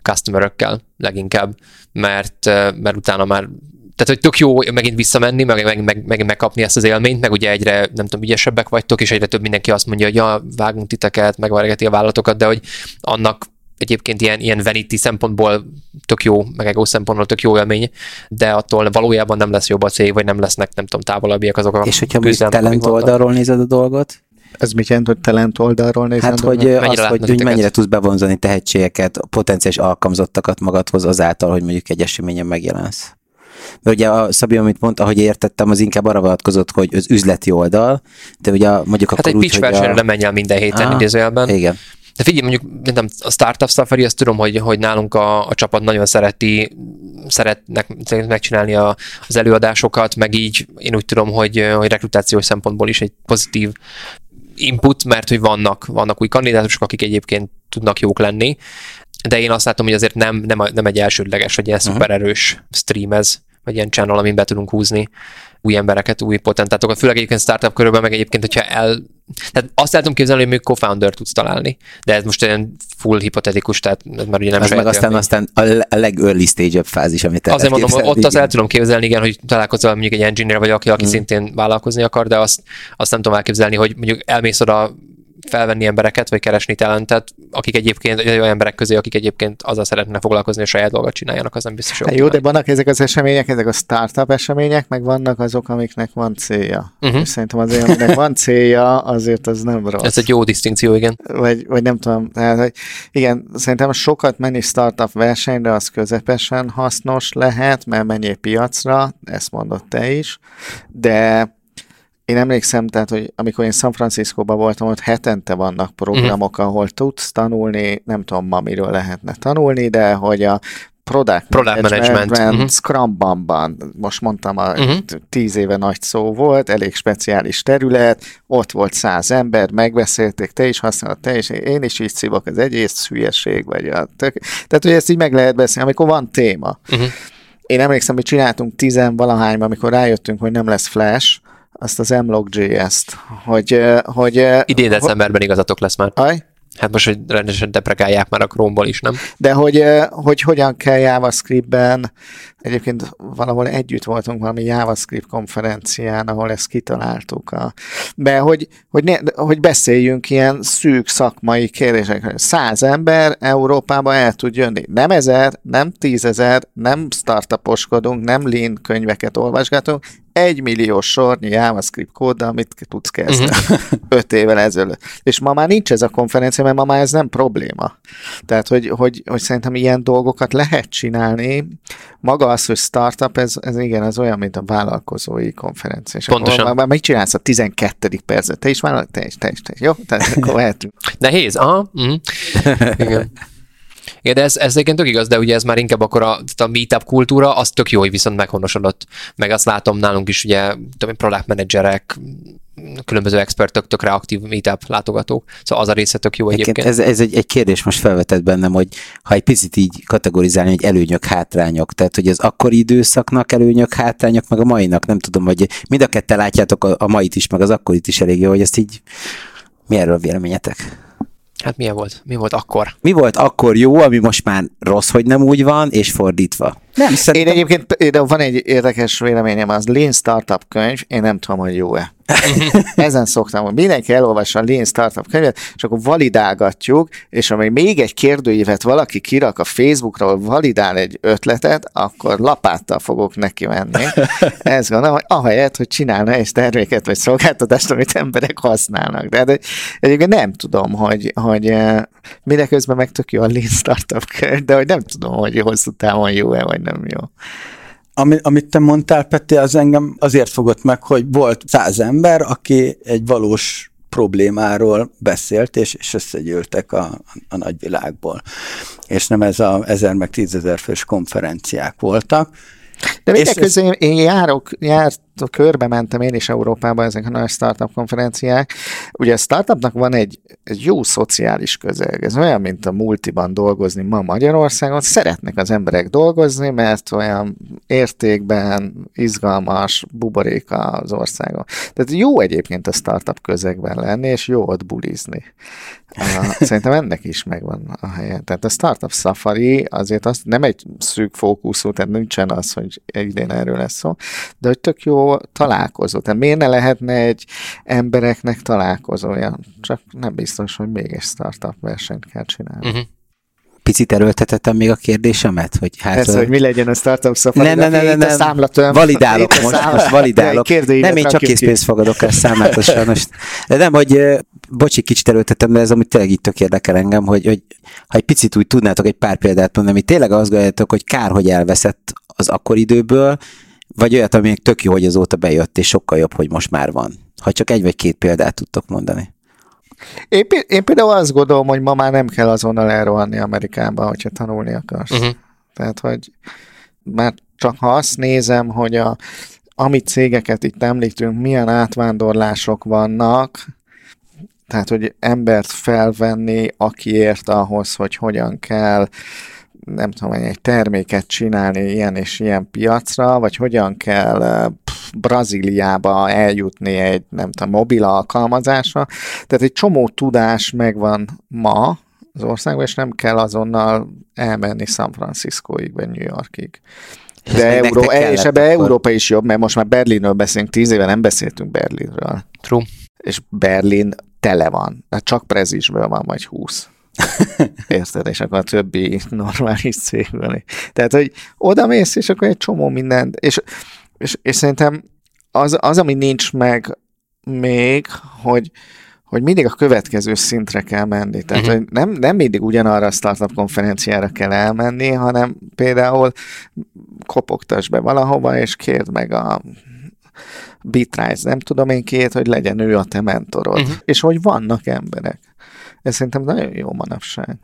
customerökkel leginkább, mert, mert utána már, tehát, hogy tök jó megint visszamenni, meg, meg, meg, meg megkapni ezt az élményt, meg ugye egyre, nem tudom, ügyesebbek vagytok, és egyre több mindenki azt mondja, hogy ja, vágunk titeket, megveregeti a vállalatokat, de hogy annak egyébként ilyen, ilyen vanity szempontból tök jó, meg ego szempontból tök jó élmény, de attól valójában nem lesz jobb a cég, vagy nem lesznek, nem tudom, távolabbiak azok a és hogyha most talent oldalról nézed a dolgot? Ez mit jelent, hogy talent oldalról nézed? Hát, hogy azt, hogy úgy mennyire tudsz bevonzani tehetségeket, potenciális alkalmazottakat magadhoz azáltal, hogy mondjuk egy eseményen megjelensz. Mert ugye a Szabi, amit mondta, ahogy értettem, az inkább arra vonatkozott, hogy az üzleti oldal, de ugye mondjuk hát akkor úgy, hogy a... Hát egy pitch versenyre nem menj el minden héten ah, idézőjelben. Igen. De figyelj, mondjuk nem, a Startup Safari, azt tudom, hogy, hogy nálunk a, a csapat nagyon szereti, szeretnek megcsinálni a, az előadásokat, meg így én úgy tudom, hogy, hogy rekrutációs szempontból is egy pozitív input, mert hogy vannak, vannak új kandidátusok, akik egyébként tudnak jók lenni, de én azt látom, hogy azért nem, nem, nem egy elsődleges, hogy ilyen uh-huh. szupererős stream ez, vagy ilyen channel, amin be tudunk húzni új embereket, új potentátokat, főleg egyébként startup körülben, meg egyébként, hogyha el... Tehát azt látom képzelni, hogy még co-founder tudsz találni, de ez most olyan full hipotetikus, tehát ez már ugye nem az saját. Az meg aztán, aztán a, le- a leg-early stage-ebb fázis, amit el lehet képzelni. Azért mondom, ott igen. Azt el tudom képzelni, igen, hogy találkozol mondjuk egy engineer, vagy aki, aki hmm. szintén vállalkozni akar, de azt, azt nem tudom elképzelni, hogy mondjuk elmész oda felvenni embereket, vagy keresni talentet, akik egyébként olyan emberek közé, akik egyébként azzal szeretnének foglalkozni, és saját dolgot csináljanak, az nem biztos. Jó, jó, de vannak ezek az események, ezek a startup események, meg vannak azok, amiknek van célja. Uh-huh. És szerintem azért, aminek van célja, azért az nem rossz. Ez egy jó disztinkció, igen. Vagy, vagy nem tudom, tehát, hogy igen, szerintem sokat menni startup versenyre, az közepesen hasznos lehet, mert menjél piacra, ezt mondott te is, de én emlékszem, tehát, hogy amikor én San Franciscóban voltam, ott hetente vannak programok, mm-hmm. ahol tudsz tanulni, nem tudom ma, miről lehetne tanulni, de hogy a product, product management, management uh-huh. Scrum-ban, most mondtam, a uh-huh. tíz éve nagy szó volt, elég speciális terület, ott volt száz ember, megbeszélték, te is használod, te is, én is így szívok, az egész hülyeség vagy a tök. Tehát, hogy ezt így meg lehet beszélni, amikor van téma. Uh-huh. Én emlékszem, hogy csináltunk tizenvalahányban, amikor rájöttünk, hogy nem lesz flash, azt az em log dot jé es-t, hogy... hogy idén decemberben ho- igazatok lesz már. Aj? Hát most, hogy rendesen deprekálják már a Chrome-ból is, nem? De hogy, hogy hogyan kell JavaScript-ben, egyébként valahol együtt voltunk valami JavaScript konferencián, ahol ezt kitaláltuk. A, de hogy, hogy, ne, hogy beszéljünk ilyen szűk szakmai kérdésekről. Száz ember Európába el tud jönni. Nem ezer, nem tízezer, nem startuposkodunk, nem lean könyveket olvasgatunk, egy millió sornyi JavaScript kóddal, amit tudsz kezdeni uh-huh. öt évvel ezelőtt. És ma már nincs ez a konferencia, mert ma már ez nem probléma. Tehát, hogy, hogy, hogy szerintem ilyen dolgokat lehet csinálni. Maga az, hogy startup, ez, ez igen, az olyan, mint a vállalkozói konferencia. Pontosan. Már mit csinálsz a tizenkettedik percet? Te is vállalkozol? Te is, te is, te is. Jó? Tehát akkor lehetünk. Nehéz, aha. Mm. Igen. Igen, de ez, ez egyébként tök igaz, de ugye ez már inkább akkor a, a meetup kultúra, az tök jó, hogy viszont meghonosodott. Meg azt látom nálunk is, ugye product managerek, különböző expertök, tökre aktív meetup látogatók. Szóval az a része tök jó egyébként. egyébként. Ez, ez egy, egy kérdés most felvetett bennem, hogy ha egy picit így kategorizálni, hogy előnyök, hátrányok. Tehát, hogy az akkori időszaknak előnyök, hátrányok, meg a mainak. Nem tudom, hogy mind a ketten látjátok a, a mait is, meg az akkorit is elég jó, hogy ezt így mi erről a véleményetek? Hát milyen volt? Mi volt akkor? Mi volt akkor jó, ami most már rossz, hogy nem úgy van, és fordítva. Nem, szerintem... Én egyébként, de van egy érdekes véleményem, az Lean Startup könyv, én nem tudom, hogy jó-e. Ezen szoktam, hogy mindenki elolvassa a Lean Startup könyvet, és akkor validálgatjuk, és amíg még egy kérdőívet valaki kirak a Facebookról, validál egy ötletet, akkor lapáttal fogok neki menni. Ezt gondolom, hogy ahelyett, hogy csinálna egy terméket, vagy szolgáltatást, amit emberek használnak. De hát egyébként nem tudom, hogy, hogy mindeközben meg tök jó a Lean Startup könyv, de hogy nem tudom, hogy hosszú távon jó-e, vagy nem jó. Ami, amit te mondtál, Peti, az engem azért fogott meg, hogy volt száz ember, aki egy valós problémáról beszélt, és, és összegyűltek a, a nagyvilágból. És nem ez a ezer meg tízezer fős konferenciák voltak. De mindeközben én, én járok, járt, körbe mentem én is Európában ezek a nagy startup konferenciák. Ugye a startupnak van egy, egy jó szociális közeg. Ez olyan, mint a multiban dolgozni ma Magyarországon. Szeretnek az emberek dolgozni, mert olyan értékben izgalmas buboréka az országon. Tehát jó egyébként a startup közegben lenni, és jó ott bulizni. Szerintem ennek is megvan a helye. Tehát a startup safari azért az nem egy szűk fókuszú, tehát nincsen az, hogy idén erről lesz szó, de hogy tök jó találkozó. Tehát miért ne lehetne egy embereknek találkozója? Csak nem biztos, hogy még egy startup versenyt kell csinálni. Uh-huh. Picit erőltetettem még a kérdésemet, hogy hát... Persze, a... hogy mi legyen a startup szafari. Nem, nem, nem, nem, nem. Számlatom, validálok most, számla... most validálok. Nem, én csak készpénzt fogadok el számlátosan most. De nem, hogy bocsi, kicsit erőltetem, de ez amúgy tényleg így tök érdekel engem, hogy, hogy ha egy picit úgy tudnátok egy pár példát mondani, amit tényleg azt gondoljátok, hogy kár, hogy elveszett az akkori időből, vagy olyat, aminek tök jó, hogy azóta bejött, és sokkal jobb, hogy most már van. Ha csak egy vagy két példát tudtok mondani. Én, én például azt gondolom, hogy ma már nem kell azonnal elrohanni Amerikába, hogyha tanulni akarsz. Uh-huh. Tehát, hogy már csak ha azt nézem, hogy a, ami cégeket itt említünk, milyen átvándorlások vannak, tehát, hogy embert felvenni, aki ért ahhoz, hogy hogyan kell nem tudom, egy terméket csinálni ilyen és ilyen piacra, vagy hogyan kell pff, Brazíliába eljutni egy, nem tudom, mobil alkalmazásra. Tehát egy csomó tudás megvan ma az országban, és nem kell azonnal elmenni San Franciscoig, vagy New Yorkig. De Euró- és ebbe Európa is jobb, mert most már Berlinről beszélünk, tíz éve nem beszéltünk Berlinről. True. És Berlin tele van. Hát csak Prezisből van, vagy húsz. Érted, és akkor a többi normális cégből. Tehát, hogy oda mész, és akkor egy csomó mindent. És, és, és szerintem az, az, ami nincs meg még, hogy, hogy mindig a következő szintre kell menni. Tehát, hogy nem, nem mindig ugyanarra a startup konferenciára kell elmenni, hanem például kopogtass be valahova, és kérd meg a Bitrise, nem tudom én két, hogy legyen ő a te mentorod. Uh-huh. És hogy vannak emberek. Ez szerintem nagyon jó manapság.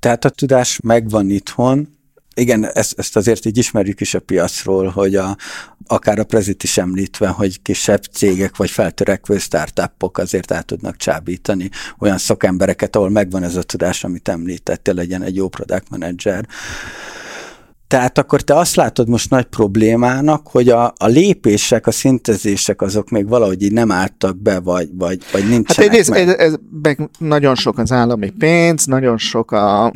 Tehát a tudás megvan itthon. Igen, ezt, ezt azért így ismerjük is a piacról, hogy a, akár a Prezit is említve, hogy kisebb cégek vagy feltörekvő startupok azért át tudnak csábítani olyan szakembereket, ahol megvan ez a tudás, amit említettél, legyen egy jó product manager. Tehát akkor te azt látod most nagy problémának, hogy a, a lépések, a szintezések azok még valahogy így nem álltak be, vagy, vagy, vagy nincsenek hát egyrészt, meg. Ez, ez, meg nagyon sok az állami pénz, nagyon sok a...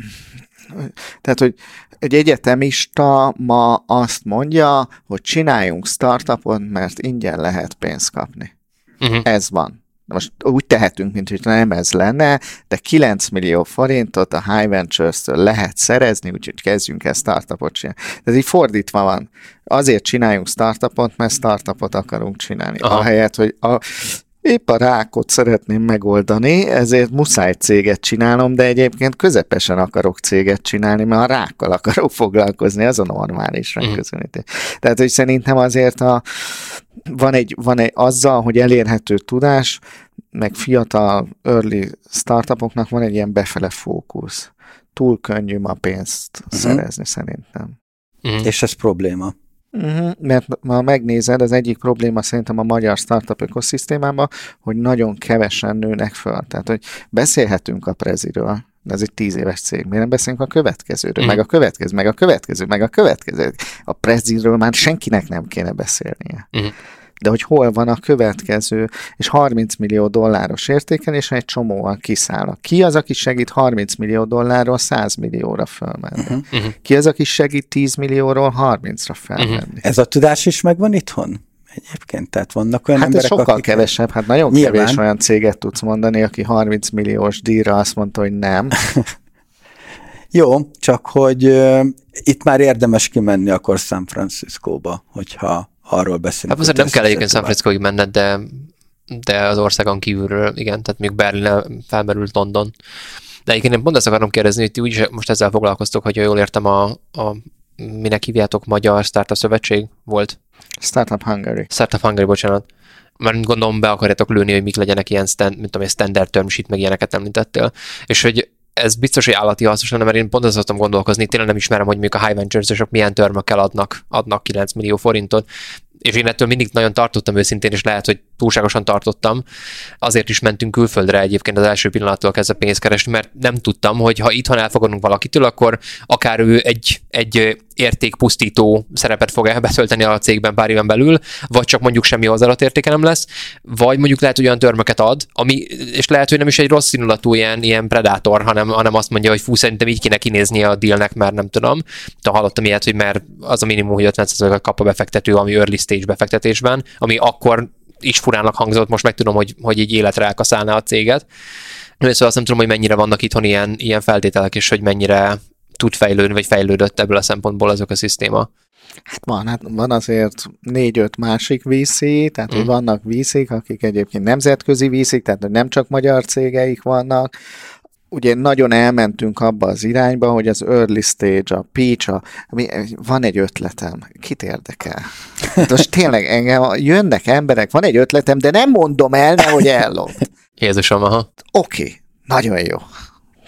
Tehát, hogy egy egyetemista ma azt mondja, hogy csináljunk startupot, mert ingyen lehet pénzt kapni. Uh-huh. Ez van. Most úgy tehetünk, mint hogy nem ez lenne, de kilenc millió forintot a Hiventures-től lehet szerezni, úgyhogy kezdjünk el startupot csinálni. Ez így fordítva van. Azért csináljunk startupot, mert startupot akarunk csinálni. Aha. Ahelyett, hogy a, épp a rákot szeretném megoldani, ezért muszáj céget csinálnom, de egyébként közepesen akarok céget csinálni, mert a rákkal akarok foglalkozni, az a normális megközelítés. Mm. Tehát, hogy szerintem azért a Van egy, van egy azzal, hogy elérhető tudás, meg fiatal early startupoknak van egy ilyen befele fókusz. Túl könnyű ma pénzt uh-huh. szerezni szerintem. Uh-huh. És ez probléma. Uh-huh. Mert ha megnézed, az egyik probléma szerintem a magyar startup ökoszisztémában, hogy nagyon kevesen nőnek föl. Tehát, hogy beszélhetünk a Preziről, de ez egy tíz éves cég. Miért nem beszélünk a következőről? Uh-huh. Meg a következő, meg a következő, meg a következő. A Preziről már senkinek nem kéne beszélnie. Uh-huh. de hogy hol van a következő, és harminc millió dolláros értékelésen egy csomóan kiszállnak. Ki az, aki segít harminc millió dollárról száz millióra fölmenni? Uh-huh. Uh-huh. Ki az, aki segít tíz millióról harmincra felmenni? Uh-huh. Ez a tudás is megvan itthon? Egyébként, tehát vannak olyan hát emberek, sokkal akik... kevesebb, hát nagyon nyilván. Kevés olyan céget tudsz mondani, aki harminc milliós díjra azt mondta, hogy nem. Jó, csak hogy uh, itt már érdemes kimenni akkor San Franciscóba, hogyha arról beszélünk. Hát azért nem kell egyébként San Franciscóig menned, de, de az országon kívülről, igen, tehát még Berlin felmerült London. De egyébként pont ezt akarom kérdezni, hogy ti úgyis most ezzel foglalkoztok, hogyha jól értem a, a minek hívjátok, Magyar Startup Szövetség volt? Startup Hungary. Startup Hungary, bocsánat. Már gondolom be akarjátok lőni, hogy mik legyenek ilyen stand, mint tudom, standard term sheet, meg ilyeneket említettél. És hogy ez biztos, hogy állati hasznos lenne, mert én pont azt szoktam gondolkozni, tényleg nem ismerem, hogy mondjuk a Hiventures-osok milyen törmökkel adnak, adnak kilenc millió forintot, és én ettől mindig nagyon tartottam őszintén, és lehet, hogy túlságosan tartottam. Azért is mentünk külföldre egyébként az első pillanattól kezdve pénzt keresni, mert nem tudtam, hogy ha itthon elfogadunk valakitől, akkor akár ő egy, egy értékpusztító szerepet fog elbetölteni a cégben pár éven belül, vagy csak mondjuk semmi hozzáadott értéke nem lesz, vagy mondjuk lehet, hogy olyan törmöket ad, ami, és lehet, hogy nem is egy rossz indulatú ilyen, ilyen predátor, hanem, hanem azt mondja, hogy fú, szerintem így kéne kinéznie a dealnek, mert nem tudom. De hallottam ilyet, hogy már az a minimum, hogy ötven százalékot kap a befektető, ami early stage befektetésben, ami akkor is furának hangzott, most meg tudom, hogy, hogy így életre elkaszálná a céget. Szóval azt nem tudom, hogy mennyire vannak itthon ilyen, ilyen feltételek, és hogy mennyire tud fejlődni, vagy fejlődött ebből a szempontból azok a szisztéma. Hát van, hát van azért négy-öt másik vé cé, tehát mm. hogy vannak vé cék, akik egyébként nemzetközi vé cék, tehát hogy nem csak magyar cégeik vannak. Ugye nagyon elmentünk abba az irányba, hogy az early stage, a pitch, a, mi, van egy ötletem, kit érdekel? Hát most tényleg engem, jönnek emberek, van egy ötletem, de nem mondom el, nehogy ellop. Jézusom, aha. Oké, okay, nagyon jó.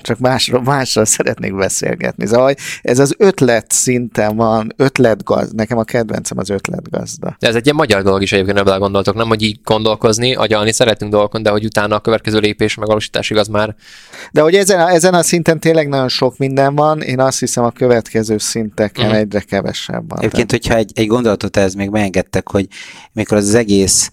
Csak másról, másról szeretnék beszélgetni. Szóval ez az ötlet szinten van, ötletgazda, nekem a kedvencem az ötletgazda. De ez egy ilyen magyar dolog is egyébként, ebben gondoltok, nem, hogy így gondolkozni, agyalni szeretünk dolgokon, de hogy utána a következő lépés megvalósításig az már... De hogy ezen a, ezen a szinten tényleg nagyon sok minden van, én azt hiszem a következő szinteken mm. egyre kevesebb van. Egyébként, hogyha egy, egy gondolatot ehhez még beengedtek, hogy mikor az egész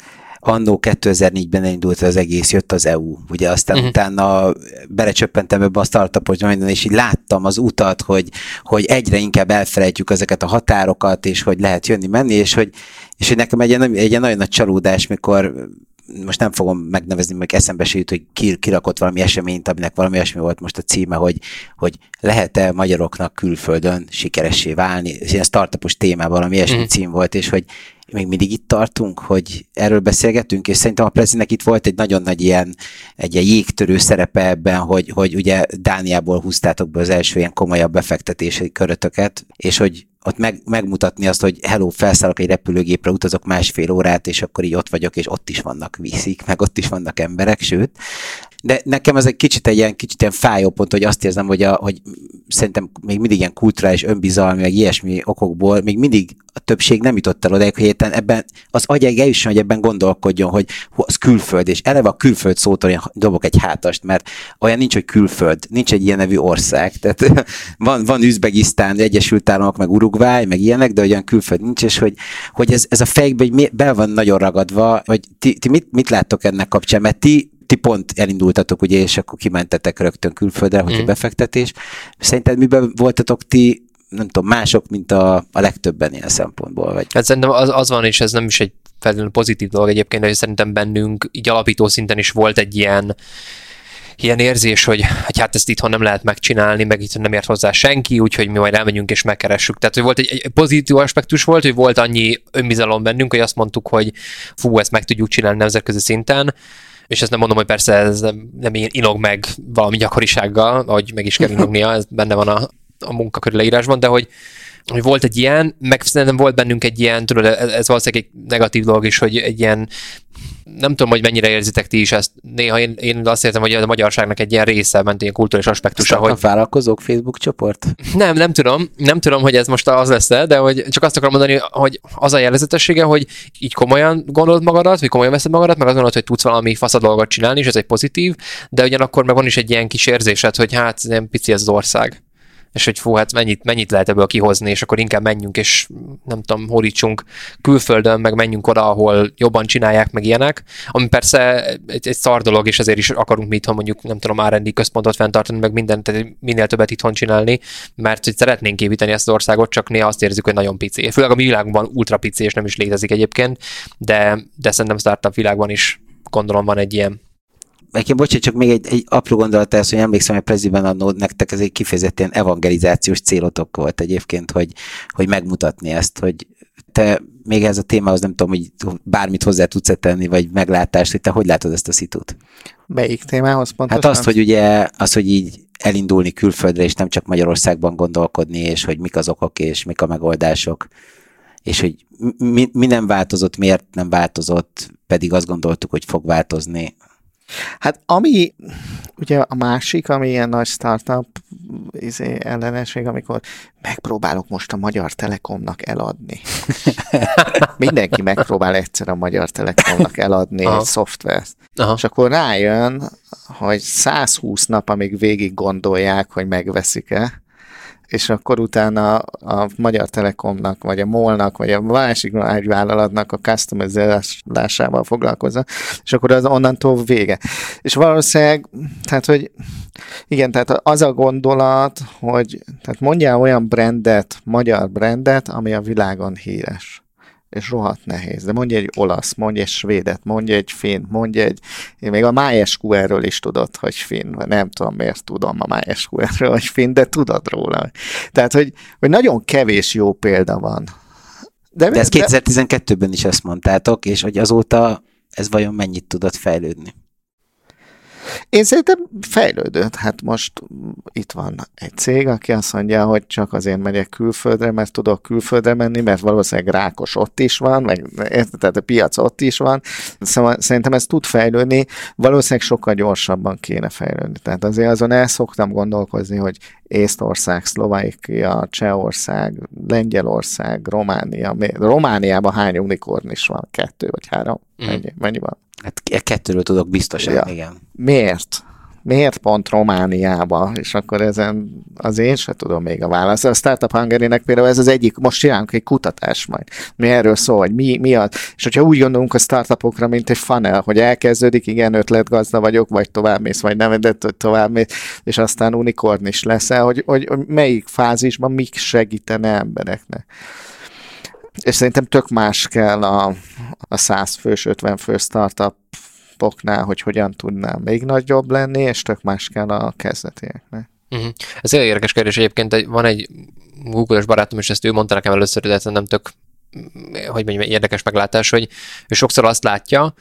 annó kétezer-négyben indult az egész, jött az é u, ugye aztán uh-huh. utána belecsöppentem ebbe a startupos minden, és így láttam az utat, hogy, hogy egyre inkább elfelejtjük ezeket a határokat, és hogy lehet jönni-menni, és hogy, és hogy nekem egy ilyen, egy ilyen nagyon nagy csalódás, mikor most nem fogom megnevezni, meg eszembe se jut, hogy ki, kirakott valami eseményt, aminek valami olyasmi volt most a címe, hogy, hogy lehet-e magyaroknak külföldön sikeressé válni, és ilyen startupos témában valami ilyesmi uh-huh. cím volt, és hogy még mindig itt tartunk, hogy erről beszélgetünk, és szerintem a Prezinek itt volt egy nagyon nagy ilyen, egy ilyen jégtörő szerepe ebben, hogy, hogy ugye Dániából húztátok be az első ilyen komolyabb befektetési körötöket, és hogy ott meg, megmutatni azt, hogy hello, felszállok egy repülőgépre, utazok másfél órát, és akkor így ott vagyok, és ott is vannak viszik, meg ott is vannak emberek, sőt. De nekem ez egy kicsit egy ilyen, kicsit ilyen fájó pont, hogy azt érzem, hogy, a, hogy szerintem még mindig ilyen kulturális önbizalmi, meg ilyesmi okokból, még mindig a többség nem jutott el odáig, hogy ebben az agyáig eljusson, hogy ebben gondolkodjon, hogy az külföld, és eleve a külföld szótól én dobok egy hátast, mert olyan nincs, hogy külföld, nincs egy ilyen nevű ország. Tehát van, van Üzbegisztán, Egyesült Államok, meg Uruguay, meg ilyenek, de olyan külföld nincs, és hogy, hogy ez, ez a fejekbe be van nagyon ragadva, hogy ti, ti mit, mit láttok ennek kapcsán, mert ti Ti pont elindultatok, ugye, és akkor kimentetek rögtön külföldre, hogy mm. a befektetés. Szerinted miben voltatok ti, nem tudom, mások, mint a, a legtöbben ilyen szempontból? Vagy? Hát szerintem az, az van, és ez nem is egy feltétlenül pozitív dolog egyébként, de szerintem bennünk így alapító szinten is volt egy ilyen ilyen érzés, hogy, hogy hát ezt itthon nem lehet megcsinálni, meg itthon nem ért hozzá senki, úgyhogy mi majd elmegyünk és megkeressük. Tehát, hogy volt egy, egy pozitív aspektus volt, hogy volt annyi önbizalom bennünk, hogy azt mondtuk, hogy fú, ezt meg tudjuk csinálni nemzetközi szinten. És ezt nem mondom, hogy persze ez nem, nem inog meg valami gyakorisággal, ahogy meg is kell inognia, ez benne van a, a munkakörű leírásban, de hogy, hogy volt egy ilyen, meg szerintem volt bennünk egy ilyen, tudod, ez, ez valószínűleg egy negatív dolog is, hogy egy ilyen, nem tudom, hogy mennyire érzitek ti is ezt. Néha én, én azt értem, hogy a magyarságnak egy ilyen része ment, ilyen kulturális aspektusa, hogy... A vállalkozók Facebook csoport? Nem, nem tudom. Nem tudom, hogy ez most az lesz, de hogy csak azt akarom mondani, hogy az a jellegzetessége, hogy így komolyan gondolod magadat, vagy komolyan veszed magadat, meg azt gondolod, hogy tudsz valami fasza dolgot csinálni, és ez egy pozitív, de ugyanakkor meg van is egy ilyen kis érzésed, hogy hát nem pici ez az ország. és hogy fú, hát mennyit, mennyit lehet ebből kihozni, és akkor inkább menjünk, és nem tudom, horítsunk külföldön, meg menjünk oda, ahol jobban csinálják, meg ilyenek, ami persze egy, egy szar dolog, és ezért is akarunk mi itthon mondjuk, nem tudom, R and D központot fenntartani, meg mindent, tehát minél többet itthon csinálni, mert hogy szeretnénk építeni ezt az országot, csak néha azt érzük, hogy nagyon pici. Főleg a mi világunkban ultra pici, és nem is létezik egyébként, de, de szerintem startup világban is gondolom van egy ilyen. Egyébként, bocsánat, csak még egy, egy apró gondolat az, hogy emlékszem, hogy Preziben annó nektek ez egy kifejezetten evangelizációs célotok volt egyébként, hogy, hogy megmutatni ezt, hogy te még ez a témához nem tudom, hogy bármit hozzá tudsz tenni, vagy meglátást, hogy te hogy látod ezt a szitút? Melyik témához pontosan? Hát azt, hogy ugye, az, hogy így elindulni külföldre, és nem csak Magyarországban gondolkodni, és hogy mik az okok, és mik a megoldások, és hogy mi, mi nem változott, miért nem változott, pedig azt gondoltuk, hogy fog változni. Hát ami, ugye a másik, ami ilyen nagy startup izé, ellenesség, amikor megpróbálok most a Magyar Telekomnak eladni. Mindenki megpróbál egyszer a Magyar Telekomnak eladni Aha. egy szoftvert. Aha. És akkor rájön, hogy száz húsz nap, amíg végig gondolják, hogy megveszik-e, és akkor utána a Magyar Telekomnak, vagy a MOL-nak, vagy a másik nagy vállalatnak a customizálásával foglalkozza, és akkor az onnantól vége. És valószínűleg, tehát, hogy igen, tehát az a gondolat, hogy tehát mondjál olyan brandet, magyar brandet, ami a világon híres. És rohadt nehéz. De mondj egy olasz, mondj egy svédet, mondj egy finn, mondj egy... Én még a MySQL-ről is tudod, hogy finn. Nem tudom, miért tudom a MySQL-ről, hogy finn, de tudod róla. Tehát, hogy, hogy nagyon kevés jó példa van. De, de ez de... kétezer-tizenkettőben is ezt mondtátok, és hogy azóta ez vajon mennyit tudott fejlődni? Én szerintem fejlődött. Hát most itt van egy cég, aki azt mondja, hogy csak azért megyek külföldre, mert tudok külföldre menni, mert valószínűleg Rákos ott is van, meg, tehát a piac ott is van. Szóval szerintem ez tud fejlődni, valószínűleg sokkal gyorsabban kéne fejlődni. Tehát azért azon el szoktam gondolkozni, hogy Észtország, Szlovákia, Csehország, Lengyelország, Románia. Romániában hány unikorn is van? Kettő vagy három? Mm. Mennyi, mennyi van? Hát kettőről tudok biztosan, ja. Igen. Miért? Miért pont Romániába? És akkor ezen az én sem tudom még a választ. A Startup Hungary-nek például ez az egyik, most csinálunk egy kutatást majd. Mi erről szól, hogy mi, mi az? És hogyha úgy gondolunk a startupokra, mint egy funnel, hogy elkezdődik, igen, ötletgazda vagyok, vagy továbbmész, vagy nem, de továbbmész, és aztán unikorn is leszel, hogy, hogy, hogy melyik fázisban mik segítene embereknek. És szerintem tök más kell a, a száz fős, ötven fős startupoknál, hogy hogyan tudnám még nagyobb lenni, és tök más kell a kezdetieknek. Uh-huh. Ez egy érdekes kérdés egyébként, van egy Google-os barátom, és ezt ő mondta nekem először, de nem tök, hogy mondjam, érdekes meglátás, hogy ő sokszor azt látja,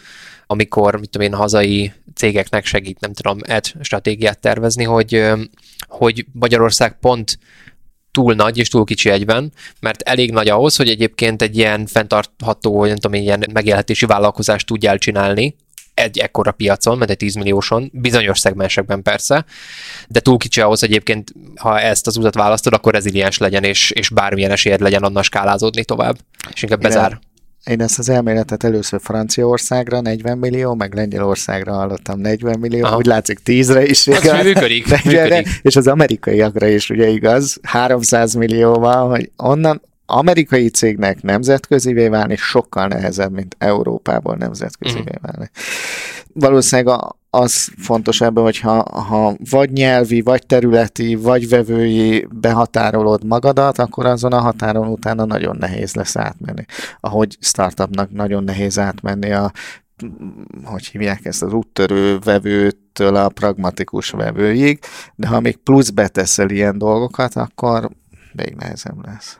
amikor, mit tudom én, hazai cégeknek segít, nem tudom, ad stratégiát tervezni, hogy, hogy Magyarország pont túl nagy és túl kicsi egyben, mert elég nagy ahhoz, hogy egyébként egy ilyen fenntartható, nem tudom, ilyen megélhetési vállalkozást tudjál csinálni egy ekkora piacon, mert egy tíz millióson, bizonyos szegmensekben persze, de túl kicsi ahhoz egyébként, ha ezt az utat választod, akkor reziliens legyen, és, és bármilyen esélyed legyen annak skálázódni tovább, és inkább bezár. Én ezt az elméletet először Franciaországra negyven millió, meg Lengyelországra hallottam negyven millió, Aha. Úgy látszik tízre is igaz. Működik, működik. És az amerikaiakra is ugye igaz, háromszáz millióval, hogy onnan amerikai cégnek nemzetközivé válni sokkal nehezebb, mint Európából nemzetközivé válni. Mm. Valószínűleg a az fontos ebben, hogy ha, ha vagy nyelvi, vagy területi, vagy vevői behatárolod magadat, akkor azon a határon utána nagyon nehéz lesz átmenni. Ahogy startupnak nagyon nehéz átmenni a, hogy hívják ezt, az úttörő vevőtől a pragmatikus vevőig, de ha még plusz beteszel ilyen dolgokat, akkor még nehezebb lesz.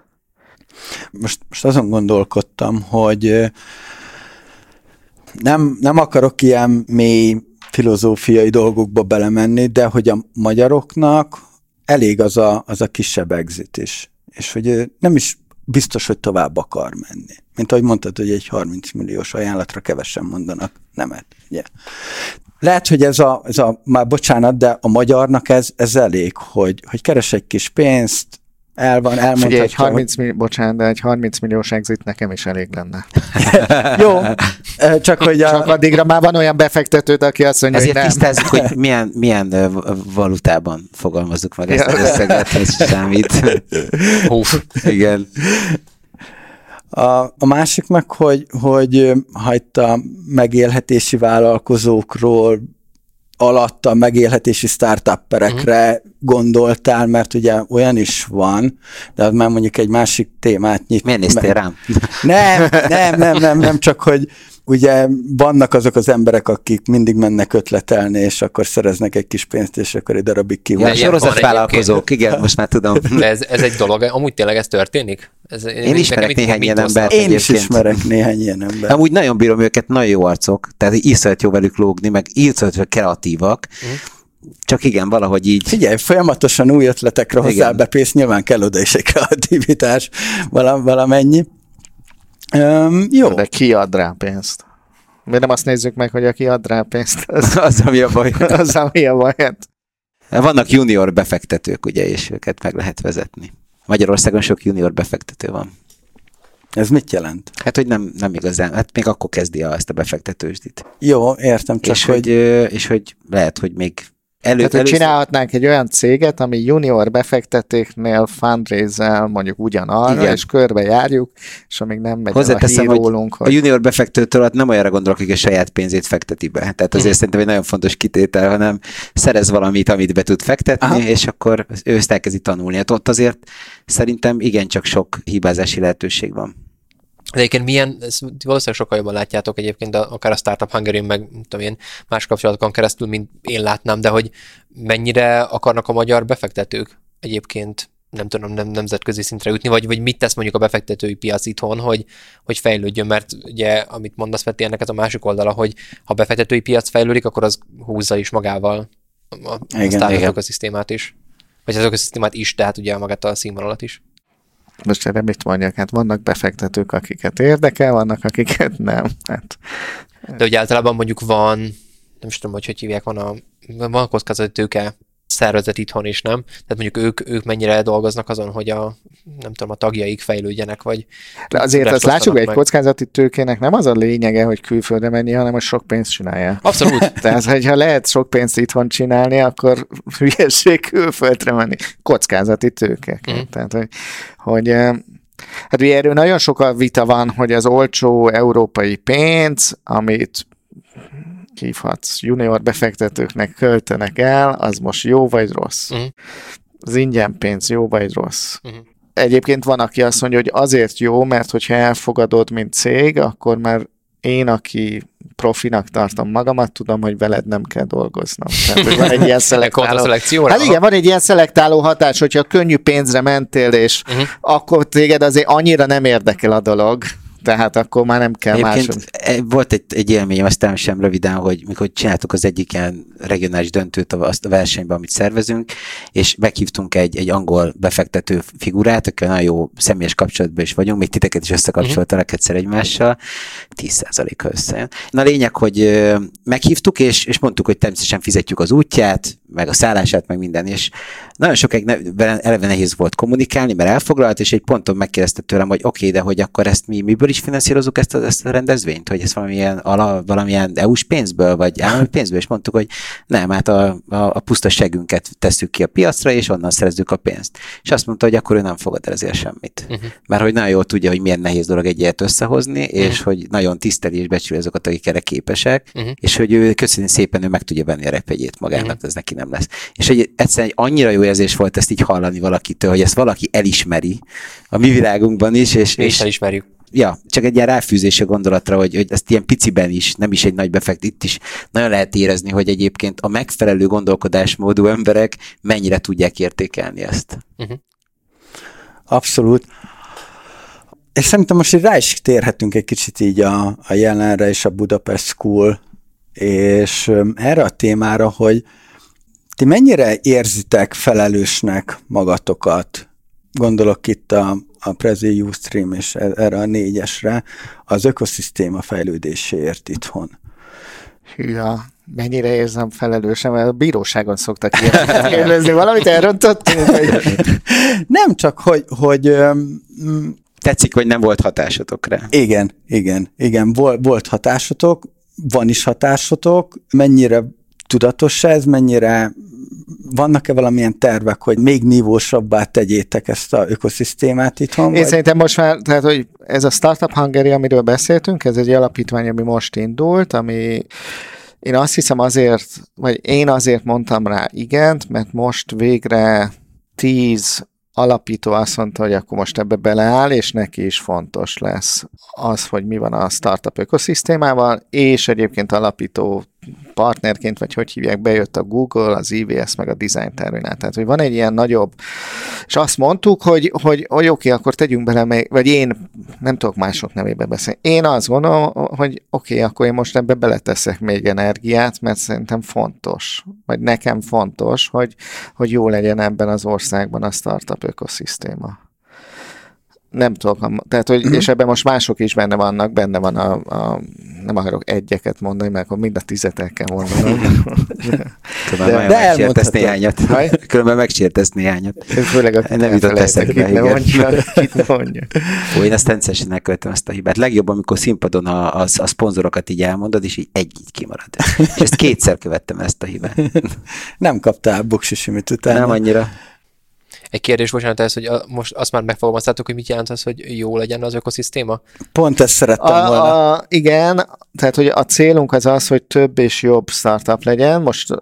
Most, most azon gondolkodtam, hogy nem, nem akarok ilyen mély filozófiai dolgokba belemenni, de hogy a magyaroknak elég az a, az a kisebb exit is. És hogy nem is biztos, hogy tovább akar menni. Mint ahogy mondtad, hogy egy harminc milliós ajánlatra kevesen mondanak nemet. Ugye? Lehet, hogy ez a, ez a, már bocsánat, de a magyarnak ez, ez elég, hogy, hogy keres egy kis pénzt, El van, elmondhatja. Figyelj, egy harminc millió, bocsánat, de egy harminc milliós exit nekem is elég lenne. Jó, csak hogy a... Csak addigra már van olyan befektetőd, aki azt mondja, ezért hogy nem. Ezért tisztázzuk, hogy milyen, milyen valutában fogalmazzuk meg ezt az összeget, ez számít. Húf, igen. A, a másik meg, hogy, hogy ha itt a megélhetési vállalkozókról alatt a megélhetési startupperekre uh-huh. gondoltál, mert ugye olyan is van, de már mondjuk egy másik témát nyit. Miért néztél rám? Nem, nem, nem, nem, nem, csak hogy ugye vannak azok az emberek, akik mindig mennek ötletelni, és akkor szereznek egy kis pénzt, és akkor egy darabig kívánják. Sorozatvállalkozók, igen, most már tudom. De ez, ez egy dolog, amúgy tényleg ez történik? Ez, én ismerek néhány ilyen embert. Én is ismerek néhány ilyen embert. Amúgy nagyon bírom őket, nagyon jó arcok, tehát iszonyat jó velük lógni, meg iszonyat kreatívak, uh-huh. Csak igen, valahogy így. Figyelj, folyamatosan új ötletekre hozzá bepész, nyilván kell oda is egy kreativitás, valam, valamennyi. Um, jó. De ki ad rá pénzt? Miért nem azt nézzük meg, hogy aki ad rá pénzt, az, az ami a baj. Az, ami a baj. Vannak junior befektetők, ugye, és őket meg lehet vezetni. Magyarországon sok junior befektető van. Ez mit jelent? Hát, hogy nem, nem igazán. Hát még akkor kezdi el ezt a befektetősdit. Jó, értem. Csak és, hogy... Hogy, és hogy lehet, hogy még elő... Tehát, először... csinálhatnánk egy olyan céget, ami junior befektetőknél fundraise-el mondjuk ugyanarra, igen. És körbe járjuk, és amíg nem megy el a hírólunk. Hogy... A junior befektetőtől nem olyanra gondolok, hogy a saját pénzét fekteti be. Tehát azért szerintem egy nagyon fontos kitétel, hanem szerez valamit, amit be tud fektetni, aha. És akkor ő ezt elkezdi tanulni. Hát ott azért szerintem igencsak sok hibázási lehetőség van. De egyébként milyen, valószínűleg sokkal jobban látjátok egyébként, akár a Startup Hungary-n, meg tudom én, más kapcsolatokon keresztül, mint én látnám, de hogy mennyire akarnak a magyar befektetők egyébként, nem tudom, nem, nemzetközi szintre jutni, vagy, vagy mit tesz mondjuk a befektetői piac itthon, hogy, hogy fejlődjön, mert ugye, amit mondasz, Peti, ennek ez a másik oldala, hogy ha a befektetői piac fejlődik, akkor az húzza is magával a, a startupok a szisztémát is. Vagy azok a szisztémát is, tehát ugye magát a színvonalat is. Most erre mit mondjak? Hát vannak befektetők, akiket érdekel, vannak, akiket nem. Hát. De ugye általában mondjuk van, nem is tudom, hogy hogy hívják, van a, van a kockázati tőke szervezet itthon is, nem? Tehát mondjuk ők, ők mennyire dolgoznak azon, hogy a, nem tudom, a tagjaik fejlődjenek, vagy... De azért azt lássuk, egy kockázati tőkének nem az a lényege, hogy külföldre menni, hanem hogy sok pénzt csinálja. Abszolút. Tehát, hogyha lehet sok pénzt itthon csinálni, akkor hülyesség külföldre menni. Kockázati tőkek. Mm. Tehát, hogy... hogy hát ugye erről nagyon sok a vita van, hogy az olcsó európai pénz, amit... hívhatsz, junior befektetőknek költenek el, az most jó vagy rossz. Uh-huh. Az ingyen pénz jó vagy rossz. Uh-huh. Egyébként van, aki azt mondja, hogy azért jó, mert hogyha elfogadod, mint cég, akkor már én, aki profinak tartom magamat, tudom, hogy veled nem kell dolgoznom. Tehát van egy ilyen szelektáló... hát igen, van egy ilyen szelektáló hatás, hogyha könnyű pénzre mentél, és uh-huh. akkor téged azért annyira nem érdekel a dolog, tehát akkor már nem kell másod. Volt egy, egy élményem, aztán sem röviden, hogy mikor csináltuk az egyik ilyen regionális döntőt a, azt a versenyben, amit szervezünk, és meghívtunk egy, egy angol befektető figurát, akik nagyon jó személyes kapcsolatban is vagyunk, még titeket is összekapcsoltalak egyszer egymással, tíz százaléka összejön. Na a lényeg, hogy meghívtuk, és, és mondtuk, hogy természetesen fizetjük az útját, meg a szállását, meg minden, és nagyon sokáig ne, eleve nehéz volt kommunikálni, mert elfoglalt, és egy ponton megkérdezte tőlem, hogy oké, okay, de hogy akkor ezt mi miből is finanszírozunk ezt a, ezt a rendezvényt, hogy ez valamilyen, ala, valamilyen é u-s pénzből, vagy állami pénzből, és mondtuk, hogy nem, hát a, a, a puszta segünket tesszük ki a piacra, és onnan szerezzük a pénzt. És azt mondta, hogy akkor ő nem fogad el ezért semmit. Uh-huh. Mert hogy nagyon jól tudja, hogy milyen nehéz dolog egy ilyet összehozni, uh-huh. és hogy nagyon tiszteli és becsüli azokat, akik erre képesek, uh-huh. és hogy ő köszönjük szépen, ő meg tudja venni a repjegyét magának, uh-huh. ez neki nem lesz. És hogy egyszerűen egy annyira jó érzés volt ezt így hallani valakitől, hogy ezt valaki elismeri a mi világunkban is, és, és, és elismerjük. Ja, csak egy ilyen ráfűzés a gondolatra, hogy, hogy ezt ilyen piciben is, nem is egy nagy befekt, itt is nagyon lehet érezni, hogy egyébként a megfelelő gondolkodásmódú emberek mennyire tudják értékelni ezt. Uh-huh. Abszolút. És szerintem most rá is térhetünk egy kicsit így a, a jelenre és a Budapest School, és erre a témára, hogy ti mennyire érzitek felelősnek magatokat? Gondolok itt a a Prezi, Ustream és erre a négyesre, az ökoszisztéma fejlődéséért itthon. Ja, mennyire érzem felelősen, mert a bíróságon szoktak ilyen kérdezni, valamit elrontottunk. Hogy... Nem csak, hogy, hogy tetszik, hogy nem volt hatásotok rá. Igen, igen, igen, volt hatásotok, van is hatásotok, mennyire tudatos ez, mennyire vannak-e valamilyen tervek, hogy még nívósabbá tegyétek ezt az ökoszisztémát itthon? Én vagy? Szerintem most már, tehát, hogy ez a Startup Hungary, amiről beszéltünk, ez egy alapítvány, ami most indult, ami én azt hiszem azért, vagy én azért mondtam rá igent, mert most végre tíz alapító azt mondta, hogy akkor most ebbe beleáll, és neki is fontos lesz az, hogy mi van a startup ökoszisztémával, és egyébként alapító partnerként, vagy hogy hívják, bejött a Google, az E B S, meg a Design Terminál. Tehát, hogy van egy ilyen nagyobb, és azt mondtuk, hogy, hogy, hogy oké, akkor tegyünk bele, mely, vagy én nem tudok mások nevébe beszélni. Én azt gondolom, hogy oké, akkor én most ebbe beleteszek még energiát, mert szerintem fontos, vagy nekem fontos, hogy, hogy jó legyen ebben az országban a startup ökoszisztéma. Nem tudok, tehát, hogy, és ebben most mások is benne vannak, benne van a, a nem akarok egyeket mondani, mert akkor mind a tizet kell mondanom. Különben de megsértesz néhányat. Különben megsértesz néhányat. Főleg a nem jutott eszembe, igen. Kit mondja. Ó, én azt rendszeresen elkövetem azt a hibát. Legjobb, amikor színpadon a, a, a szponzorokat így elmondod, és így egy így kimarad. És ezt kétszer követtem ezt a hibát. Nem kaptál boksisimit utána. Nem annyira. Egy kérdés, bocsánat, ez, hogy a, most azt már megfogalmaztátok, hogy mit jelent az, hogy jó legyen az ökoszisztéma? Pont ezt szerettem a, volna. A, igen, tehát hogy a célunk az az, hogy több és jobb startup legyen. Most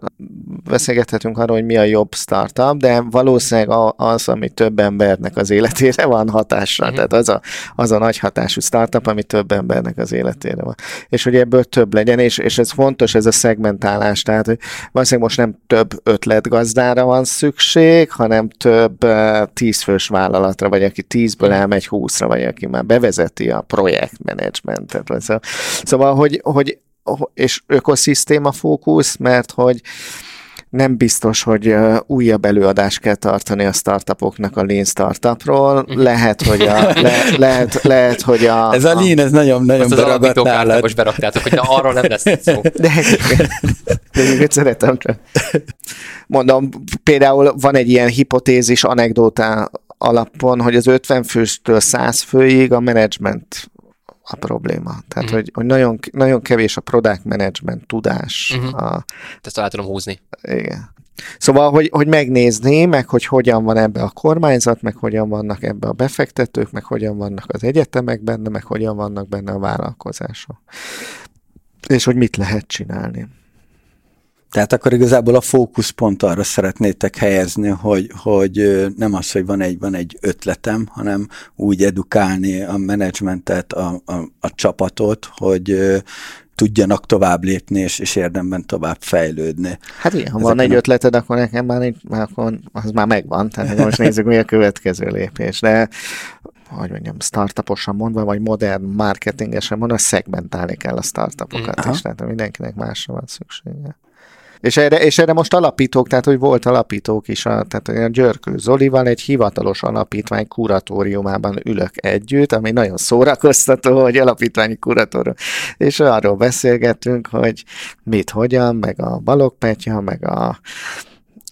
beszélgethetünk arról, hogy mi a jobb startup, de valószínűleg az, ami több embernek az életére van hatással. Uh-huh. Tehát az a, az a nagy hatású startup, ami több embernek az életére van. És hogy ebből több legyen, és, és ez fontos, ez a szegmentálás. Tehát hogy valószínűleg most nem több ötletgazdára van szükség, hanem több tízfős vállalatra, vagy aki tízből elmegy húszra, vagy aki már bevezeti a projektmenedzsmentet. Szóval, hogy, hogy és ökoszisztéma fókusz, mert hogy nem biztos, hogy újabb előadást kell tartani a startupoknak a Lean Startupról. Lehet, hogy a... Le, lehet, lehet, hogy a ez a Lean, ez nagyon-nagyon beragadt nálad. Most beraktátok, hogy na, arról nem lesz szó. De egyébként szeretem. Mondom, például van egy ilyen hipotézis anekdóta alapon, hogy az ötven főstől száz főig a menedzsment a probléma. Tehát, uh-huh. hogy, hogy nagyon, nagyon kevés a product management tudás. Uh-huh. A... Ezt alá tudom húzni. Igen. Szóval, hogy, hogy megnézni, meg hogy hogyan van ebbe a kormányzat, meg hogyan vannak ebbe a befektetők, meg hogyan vannak az egyetemek benne, meg hogyan vannak benne a vállalkozások. És hogy mit lehet csinálni. Tehát akkor igazából a fókuszpont arra szeretnétek helyezni, hogy, hogy nem az, hogy van egy, van egy ötletem, hanem úgy edukálni a menedzsmentet, a, a, a csapatot, hogy tudjanak tovább lépni, és, és érdemben tovább fejlődni. Hát igen, ha ezek van egy a... ötleted, akkor nekem már, így, akkor az már megvan, tehát most nézzük, mi a következő lépés. De hogy mondjam, startuposan mondva, vagy modern marketingesen mondva, szegmentálni kell a startupokat mm, is, tehát mindenkinek másra van szüksége. És erre, és erre most alapítók, tehát hogy volt alapítók is, a, tehát a Györkő Zolival egy hivatalos alapítvány kuratóriumában ülök együtt, ami nagyon szórakoztató, hogy alapítványi kuratórium. És arról beszélgetünk, hogy mit, hogyan, meg a Balogh Petya, meg a...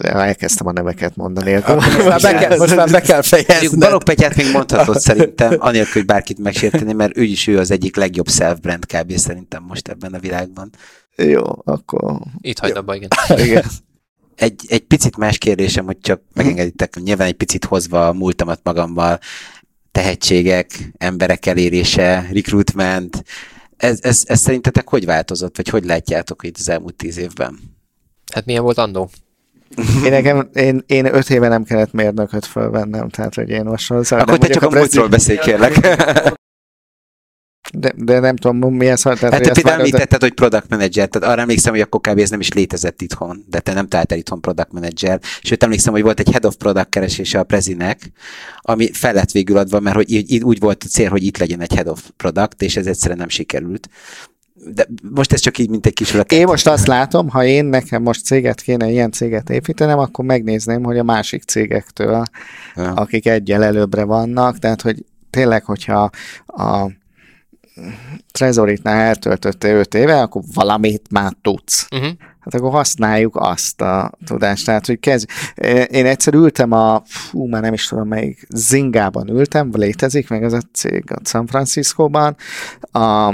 Elkezdtem a neveket mondani. Akkor most, már be kell, most már be kell fejezni. Balogh Petyát még mondhatod szerintem, anélkül, hogy bárkit megsérteni, mert ő is ő az egyik legjobb self-brand kb. Szerintem most ebben a világban. Jó, akkor... Itt hagyd abba, igen. igen. Egy, egy picit más kérdésem, hogy csak megengeditek, nyilván egy picit hozva a múltamat magammal, tehetségek, emberek elérése, recruitment. Ez, ez, ez szerintetek hogy változott, vagy hogy látjátok itt az elmúlt tíz évben? Hát milyen volt andó? Én, nekem, én, én öt éve nem kellett mérnököt fölvennem, tehát hogy én most hozzá... Akkor te csak a múltról beszélj, kérlek. De, de nem tudom, milyen szartát... Hát te például említetted, hogy product manager, tehát arra emlékszem, hogy akkor kb. Ez nem is létezett itthon, de te nem találtál itthon product manager, sőt emlékszem, hogy volt egy head of product keresése a Prezinek, ami fel lett végül adva, mert hogy így, így úgy volt a cél, hogy itt legyen egy head of product, és ez egyszerűen nem sikerült. De most ez csak így, mint egy kis raket. Én most azt látom, ha én nekem most céget kéne, ilyen céget építenem, akkor megnézném, hogy a másik cégektől, ja. akik egyel előbbre vannak, tehát hogy tényleg, hogyha a Tresoritnál eltöltöttél öt éve, akkor valamit már tudsz. Uh-huh. Hát akkor használjuk azt a tudást. Tehát, hogy kezd... Én egyszer ültem a, fú, már nem is tudom melyik, Zingában ültem, létezik meg az a cég a San Franciscóban. A...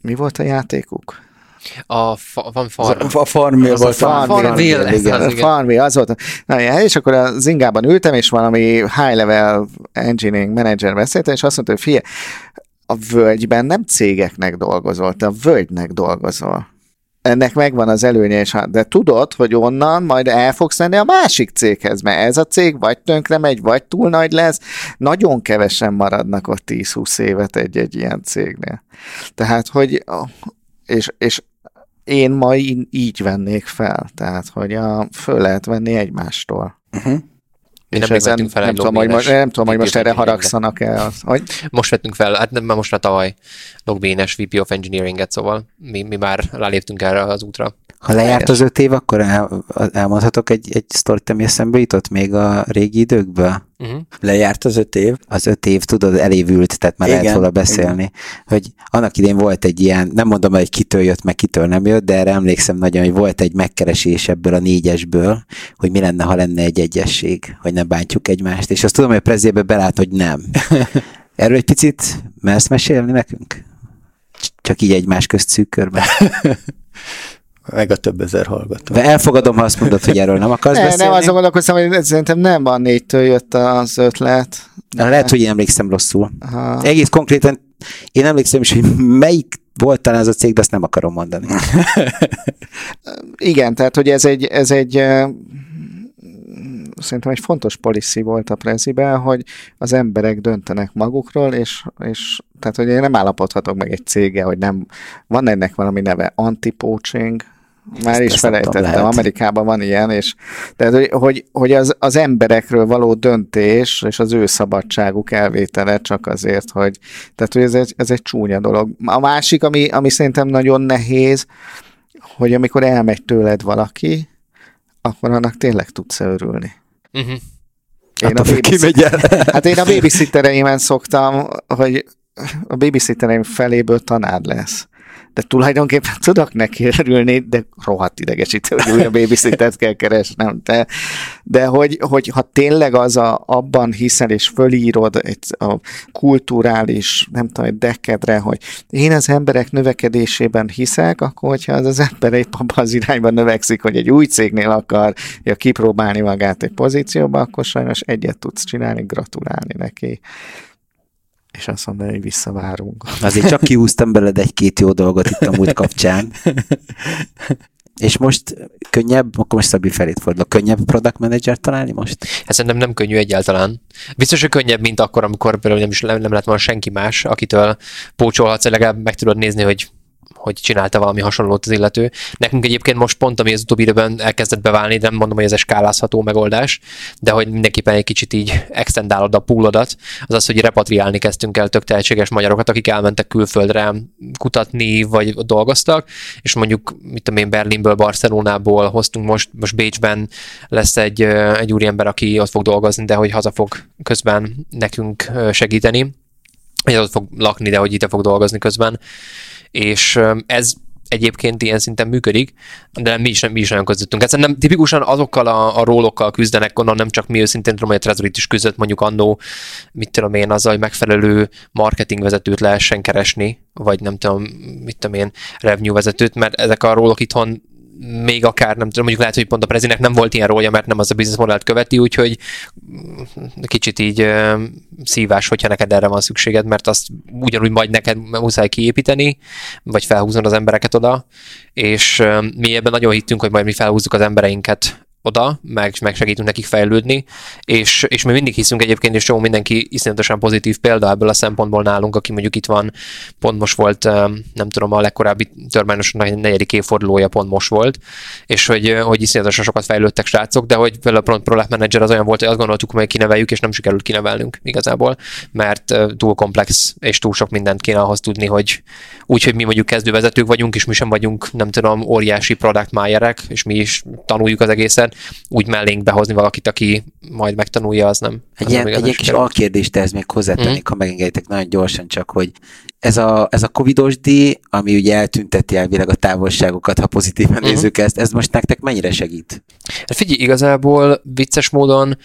Mi volt a játékuk? A fa- van farm. A farmville volt. A farmville, az volt. Na, és akkor a Zingában ültem, és valami high-level engineering manager beszéltem, és azt mondta, hogy figyelj, a völgyben nem cégeknek dolgozol, te a völgynek dolgozol. Ennek megvan az előnye, és de tudod, hogy onnan majd el fogsz menni a másik céghez, mert ez a cég vagy tönkre megy, vagy túl nagy lesz, nagyon kevesen maradnak ott tíz-húsz évet egy-egy ilyen cégnél. Tehát, hogy és, és én ma így, így vennék fel, tehát, hogy a, föl lehet venni egymástól. Uh-huh. Mi nem, ezen, nem, fel nem, tudom, hogy most, nem tudom, hogy most erre haragszanak el. Hogy? Most vettünk fel, hát nem, most már tavaly LogMeIn-es vé pé of Engineering-et, szóval mi, mi már ráléptünk erre az útra. Ha lejárt az öt év, akkor el, elmondhatok egy, egy sztorit, ami eszembe jutott még a régi időkből. Uh-huh. Lejárt az öt év. Az öt év, tudod, elévült, tehát már igen, lehet róla beszélni. Igen. Hogy annak idén volt egy ilyen, nem mondom, hogy kitől jött, meg kitől nem jött, de erre emlékszem nagyon, hogy volt egy megkeresés ebből a négyesből, hogy mi lenne, ha lenne egy egyesség, hogy ne bántjuk egymást. És azt tudom, hogy a Prezébe belát, hogy nem. Erről egy picit mersz mesélni nekünk? Csak így egymás közt szűkörben. Meg a több ezer hallgató. De elfogadom, ha azt mondod, hogy erről nem akarsz ne, beszélni. Nem, azon gondolkoztam, hogy szerintem nem a négytől jött az ötlet. De... Lehet, hogy én emlékszem rosszul. Aha. Egész konkrétan én emlékszem is, hogy melyik volt talán az a cég, de azt nem akarom mondani. Igen, tehát hogy ez egy, ez egy szerintem egy fontos policy volt a Preziben, hogy az emberek döntenek magukról, és, és tehát, hogy én nem állapodhatok meg egy céggel, hogy nem, van ennek valami neve, anti-poaching, már is felejtettem, Amerikában van ilyen, és tehát, hogy, hogy az, az emberekről való döntés, és az ő szabadságuk elvétele csak azért, hogy, tehát, hogy ez egy, ez egy csúnya dolog. A másik, ami, ami szerintem nagyon nehéz, hogy amikor elmegy tőled valaki, akkor annak tényleg tudsz örülni. Uh-huh. Én hát, a babysit- hát én a babysittereimen szoktam, hogy a babysittereim feléből tanár lesz. De tulajdonképpen tudok neki örülni, de rohadt idegesítő, hogy újra babysittert kell keresnem. De, de hogy, hogy ha tényleg az a, abban hiszel és fölírod egy, a kulturális, nem tudom, egy dekedre, hogy én az emberek növekedésében hiszek, akkor hogyha az az ember egy abban az irányban növekszik, hogy egy új cégnél akarja kipróbálni magát egy pozícióba, akkor sajnos egyet tudsz csinálni, gratulálni neki. És azt mondani, hogy visszavárunk. Azért csak kihúztam beled egy-két jó dolgot itt a múlt kapcsán. És most könnyebb, akkor most Szabi felét fordulok, könnyebb product manager találni most? Hát szerintem nem könnyű egyáltalán. Biztos, hogy könnyebb, mint akkor, amikor például nem, is, nem, nem lett volna senki más, akitől pócsolhatsz, legalább meg tudod nézni, hogy hogy csinálta valami hasonlót az illető. Nekünk egyébként most pont, ami az utóbbi időben elkezdett beválni, nem mondom, hogy ez egy skálázható megoldás, de hogy mindenképpen egy kicsit így extendálod a púlodat, az az, hogy repatriálni kezdtünk el tök tehetséges magyarokat, akik elmentek külföldre kutatni, vagy dolgoztak, és mondjuk, mit tudom én, Berlinből, Barcelonából hoztunk most, most Bécsben lesz egy, egy úriember, aki ott fog dolgozni, de hogy haza fog közben nekünk segíteni. Hogy ott fog lakni, de hogy itt fog dolgozni közben. És ez egyébként ilyen szinten működik, de mi is, mi is nagyon közöttünk. Hát szerintem tipikusan azokkal a, a rólokkal küzdenek, onnan nem csak mi, őszintén tudom, hogy a Tresorit is küzdött mondjuk annó, mit tudom én, azzal, hogy megfelelő marketingvezetőt lehessen keresni, vagy nem tudom, mit tudom én, revenue vezetőt, mert ezek a rólok itthon még akár, nem tudom, mondjuk lehet, hogy pont a Prezinek nem volt ilyen rólja, mert nem az a business modellt követi, úgyhogy kicsit így szívás, hogyha neked erre van szükséged, mert azt ugyanúgy majd neked muszáj kiépíteni, vagy felhúznod az embereket oda, és mi ebben nagyon hittünk, hogy majd mi felhúzzuk az embereinket oda, meg, meg segítünk nekik fejlődni, és, és mi mindig hiszünk egyébként, és jó, mindenki iszonyatosan pozitív példa ebből a szempontból nálunk, aki mondjuk itt van, pont most volt, nem tudom, a legkorábbi Turbine-os negyedik évfordulója pont most volt, és hogy, hogy iszonyatosan sokat fejlődtek srácok, de hogy például a Product Manager az olyan volt, hogy azt gondoltuk, hogy kineveljük, és nem sikerült kinevelnünk igazából, mert túl komplex, és túl sok mindent kéne ahhoz tudni, hogy úgyhogy mi mondjuk kezdővezetők vagyunk, és mi sem vagyunk, nem tudom, óriási product májerek, és mi is tanuljuk az egészet, úgy mellénk behozni valakit, aki majd megtanulja, az nem. Egy az ilyen, nem egy kis alkérdést ehhez még hozzátennék, mm. ha megengeditek nagyon gyorsan csak, hogy ez a, ez a covidos díj, ami ugye eltünteti elvileg a távolságokat, ha pozitívan mm. nézzük ezt, ez most nektek mennyire segít? Hát figyelj, igazából vicces módon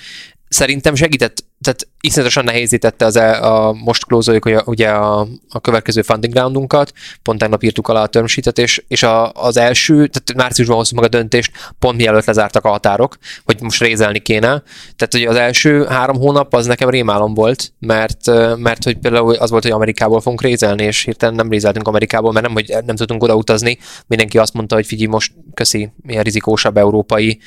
szerintem segített, tehát iszonyatosan nehézítette az a, a most klózoljuk a, ugye a, a következő funding roundunkat, pont tegnap írtuk alá a term sheet-et, és, és a, az első, tehát márciusban hoztuk meg a döntést, pont mielőtt lezártak a határok, hogy most rézelni kéne. Tehát ugye az első három hónap az nekem rémálom volt, mert, mert hogy például az volt, hogy Amerikából fogunk rézelni, és hirtelen nem rézeltünk Amerikából, mert nem, hogy nem tudtunk oda utazni. Mindenki azt mondta, hogy figyelj, most köszi, milyen rizikósabb európai,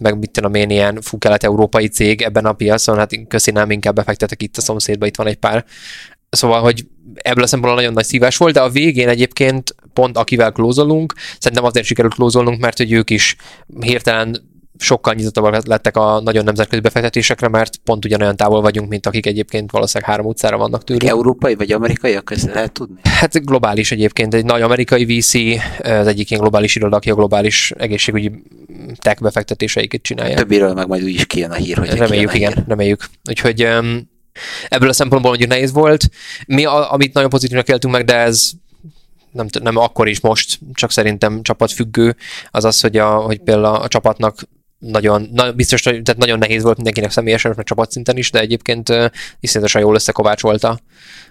meg mit tudom én, ilyen fú, kelet-európai cég ebben a piacon, hát köszi, nem, inkább befektetek itt a szomszédba, itt van egy pár. Szóval, hogy ebből a szempontból nagyon nagy szívás volt, de a végén egyébként pont akivel klózolunk, szerintem azért sikerült klózolnunk, mert hogy ők is hirtelen sokkal nyitottabbak lettek a nagyon nemzetközi befektetésekre, mert pont ugyanolyan távol vagyunk, mint akik egyébként valószínűleg három utcára vannak tőlünk. Európai vagy amerikaiak, ezt lehet tudni? Hát globális egyébként. Egy nagy amerikai vé cé, az egyik ilyen globális iroda, aki a globális egészségügyi tech befektetéseiket csinálja. Többiről meg majd úgyis kijön a hír, hogy reméljük, igen, hír. reméljük. Úgyhogy ebből a szempontból mondjuk nehéz volt. Mi, amit nagyon pozitívnak éltünk meg, de ez Nem, nem akkor is most, csak szerintem csapatfüggő, az az, hogy, a, hogy például a csapatnak nagyon, na, biztos, tehát nagyon nehéz volt mindenkinek személyesen, meg csapatszinten is, de egyébként uh, iszonyatosan jól összekovácsolta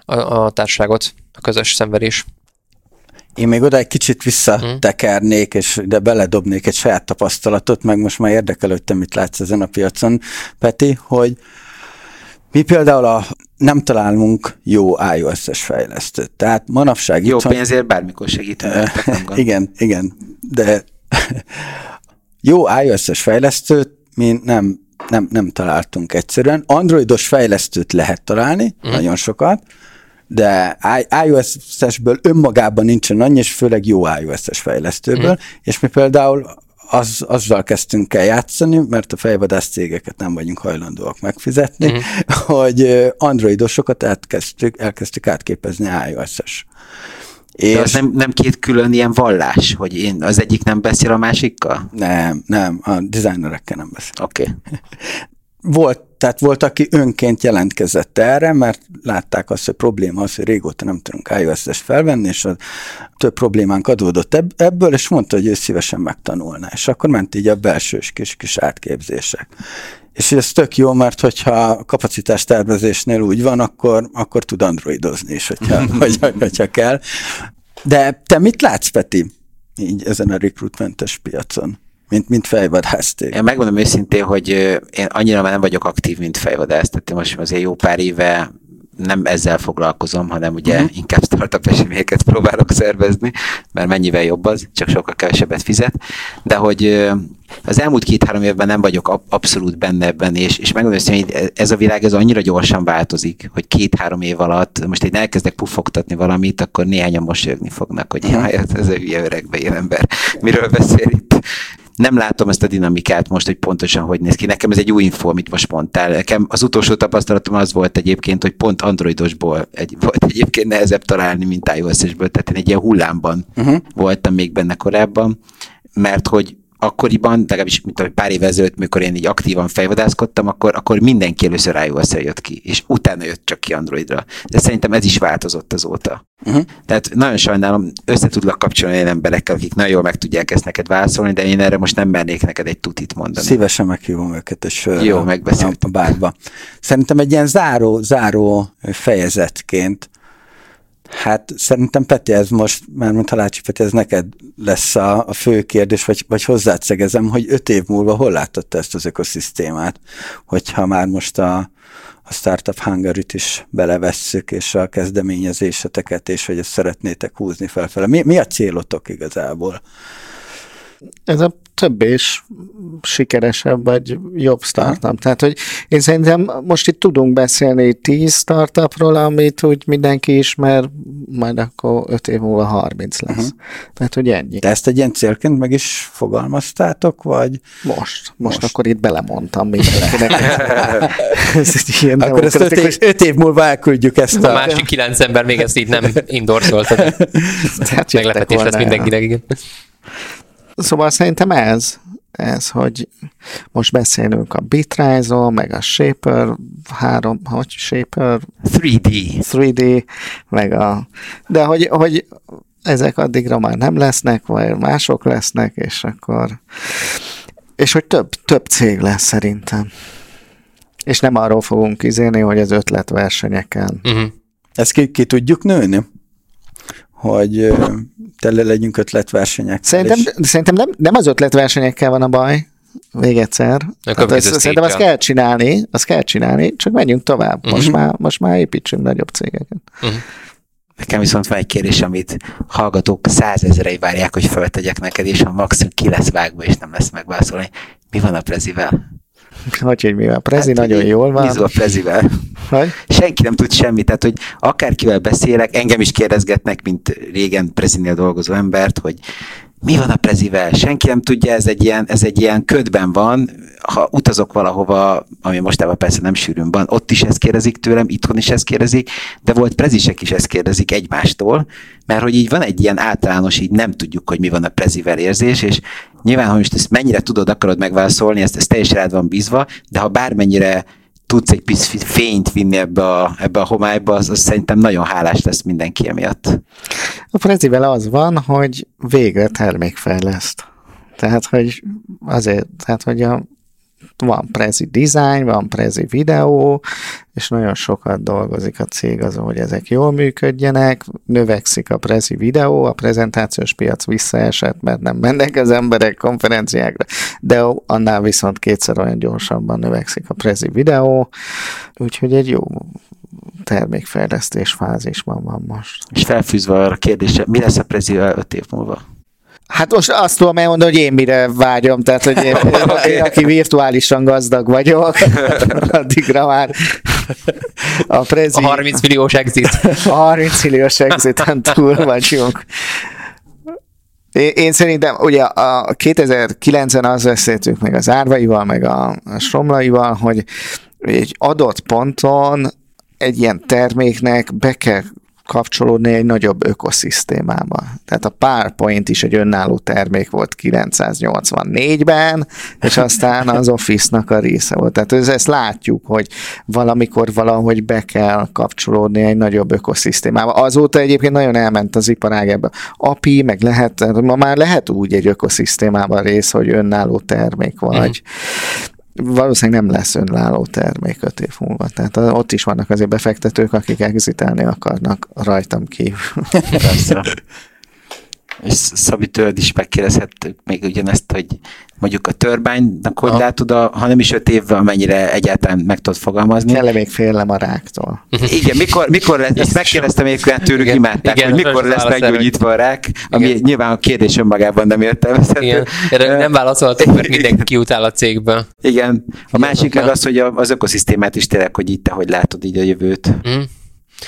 a, a társaságot, a közös szenvedés. Én még oda egy kicsit visszatekernék, és de beledobnék egy saját tapasztalatot, meg most már érdekelődtem, mit látsz ezen a piacon, Peti, hogy mi például a nem találunk jó iOS-es fejlesztőt. Tehát manapság... Jó itthon... pénzért bármikor segíteni. igen, igen, de... Jó iOS-es fejlesztőt mi nem, nem, nem találtunk egyszerűen. Androidos fejlesztőt lehet találni, mm. nagyon sokat, de iOS-esből önmagában nincsen annyi, és főleg jó iOS-es fejlesztőből, mm. és mi például az, azzal kezdtünk el játszani, mert a fejvadász cégeket nem vagyunk hajlandóak megfizetni, mm. hogy androidosokat elkezdtük, elkezdtük átképezni iOS-es. De az nem, nem két külön ilyen vallás, hogy én az egyik nem beszél a másikkal? Nem, nem, a designerekkel nem beszél. Oké. Okay. Volt, tehát volt, aki önként jelentkezett erre, mert látták azt, hogy probléma az, hogy régóta nem tudunk iOS-es felvenni, és a több problémánk adódott ebből, és mondta, hogy ő szívesen megtanulná. És akkor ment így a belsős kis-kis átképzések. És ez tök jó, mert hogyha kapacitástervezésnél úgy van, akkor, akkor tud androidozni is, hogyha, hogyha, hogyha kell. De te mit látsz, Peti, így ezen a recruitmentes piacon, mint, mint fejvadászték? Én megmondom őszintén, hogy én annyira már nem vagyok aktív, mint fejvadász, tehát most azért jó pár éve nem ezzel foglalkozom, hanem ugye uh-huh. inkább startup eseményeket próbálok szervezni, mert mennyivel jobb az, csak sokkal kevesebbet fizet. De hogy az elmúlt két-három évben nem vagyok abszolút benne ebben, és, és megmondom, hogy ez a világ ez annyira gyorsan változik, hogy két-három év alatt, most én elkezdek pufogtatni valamit, akkor néhányan mosolyogni fognak, hogy uh-huh. jaj, ez a hülye öregbe él ember, miről beszél itt. Nem látom ezt a dinamikát most, hogy pontosan hogy néz ki. Nekem ez egy új infó, amit most mondtál. Nekem az utolsó tapasztalatom az volt egyébként, hogy pont androidosból egy, volt egyébként nehezebb találni, mint iOS-esből. Tehát én egy ilyen hullámban uh-huh. voltam még benne korábban, mert hogy akkoriban, legalábbis mint pár évvel ezelőtt, mikor én így aktívan fejvadászkodtam, akkor, akkor mindenki először iOS-re jött ki, és utána jött csak ki Androidra. De szerintem ez is változott azóta. Uh-huh. Tehát nagyon sajnálom, össze tudlak kapcsolni olyan emberekkel, akik nagyon jól meg tudják ezt neked válaszolni, de én erre most nem mernék neked egy tutit mondani. Szívesen meghívom őket, és jó, megbeszéljük a bárba. Szerintem egy ilyen záró, záró fejezetként, hát szerintem Peti, ez most, mármint Halácsy Peti, ez neked lesz a, a fő kérdés, vagy, vagy hozzászegezem, hogy öt év múlva hol láttad ezt az ökoszisztémát, hogyha már most a, a Startup Hungary-t is belevesszük, és a kezdeményezéseteket, és hogy ezt szeretnétek húzni felfele. Mi, mi a célotok igazából? Ez a több és sikeresebb, vagy jobb startup. Tehát, hogy én szerintem most itt tudunk beszélni tíz startupról, amit úgy mindenki ismer, majd akkor öt év múlva harminc lesz. Uh-huh. Tehát, hogy ennyi. De ezt egy ilyen célként meg is fogalmaztátok, vagy? Most. Most, most. Akkor itt belemondtam mindenkinek. ez egy ilyen akkor ezt öt év, öt év múlva elküldjük ezt a... A másik kilenc ember még ezt így nem indorszolt. Meglepetés lesz mindenkinek, igen. Szóval szerintem ez, ez, hogy most beszélünk a Bitrise-ról, meg a Shaper három, hogy Shaper három D, meg a, de hogy, hogy ezek addigra már nem lesznek, vagy mások lesznek, és akkor és hogy több, több cég lesz szerintem. És nem arról fogunk izélni, hogy az ötletversenyeken. Uh-huh. Ezt ki, ki tudjuk nőni? Hogy tele legyünk ötletversenyekkel. Szerintem, és... szerintem nem, nem az ötletversenyekkel van a baj, még egyszer. Hát az, szerintem azt kell csinálni, azt kell csinálni, csak menjünk tovább. Uh-huh. Most, már, most már építsünk nagyobb cégeket. Uh-huh. Nekem viszont van egy kérdés, amit hallgatók százezerei várják, hogy feltegyek neked, és a maximum ki lesz vágva, és nem lesz megválaszolni. Mi van a Prezivel? Hogy, hogy mivel? Prezi hát, nagyon jól van. Mizó a Prezivel. Hogy? Senki nem tud semmit, tehát hogy akárkivel beszélek, engem is kérdezgetnek, mint régen Prezinél dolgozó embert, hogy mi van a Prezivel? Senki nem tudja, ez egy ilyen, ez egy ilyen ködben van, ha utazok valahova, ami mostában persze nem sűrűn van, ott is ezt kérdezik tőlem, itthon is ezt kérdezik, de volt prezisek is ezt kérdezik egymástól, mert hogy így van egy ilyen általános, így nem tudjuk, hogy mi van a Prezivel érzés, és nyilván, ha most ezt mennyire tudod, akarod megválaszolni, ezt, ezt teljesen rád van bízva, de ha bármennyire tudsz egy pici fényt vinni ebbe a, ebbe a homályba, az, az szerintem nagyon hálás lesz mindenki emiatt. A Prezivel az van, hogy végre termékfejleszt. Tehát, hogy azért, tehát, hogy a van Prezi design, van Prezi videó, és nagyon sokat dolgozik a cég azon, hogy ezek jól működjenek, növekszik a Prezi videó, a prezentációs piac visszaesett, mert nem mennek az emberek konferenciákra, de annál viszont kétszer olyan gyorsabban növekszik a Prezi videó, úgyhogy egy jó termékfejlesztés fázisban van most. És felfűzve arra a kérdésre, mi lesz a Prezivel öt év múlva? Hát most azt tudom elmondani, hogy én mire vágyom, tehát, hogy én, én aki virtuálisan gazdag vagyok, addigra már a Prezi... A harminc milliós exit. A harminc milliós exiten túl vagyunk. Én, én szerintem, ugye a kétezer-kilencben azt beszéltük meg az Árvaival, meg a Somlaival, hogy egy adott ponton egy ilyen terméknek be kell kapcsolódni egy nagyobb ökoszisztémába. Tehát a PowerPoint is egy önálló termék volt ezerkilencszáznyolcvannégyben, és aztán az Office-nak a része volt. Tehát ezt látjuk, hogy valamikor valahogy be kell kapcsolódni egy nagyobb ökoszisztémába. Azóta egyébként nagyon elment az iparág ebbe. á pé i, meg lehet, ma már lehet úgy egy ökoszisztémában rész, hogy önálló termék vagy. Mm. Valószínűleg nem lesz önálló termék öt év múlva. Tehát ott is vannak azért befektetők, akik exitálni akarnak rajtam kívül. És Szabi, tőled is megkérdezhettük még ugyanezt, hogy mondjuk a Turbine-nak hogy látod, ha nem is öt évvel, mennyire egyáltalán meg tudod fogalmazni. Tele még félem a ráktól. Igen, mikor, mikor lesz, ezt megkérdeztem egyébként tőlük, imádták, hogy mikor lesz meggyógyítva a rák, ami igen. Nyilván a kérdés önmagában nem értelmezhető. Igen, erre nem válaszolhatok, mert mindenki kiutál a cégből. Igen, a másik meg az, hogy az ökoszisztémát is tényleg, hogy itt, ahogy látod így a jövőt. Mm.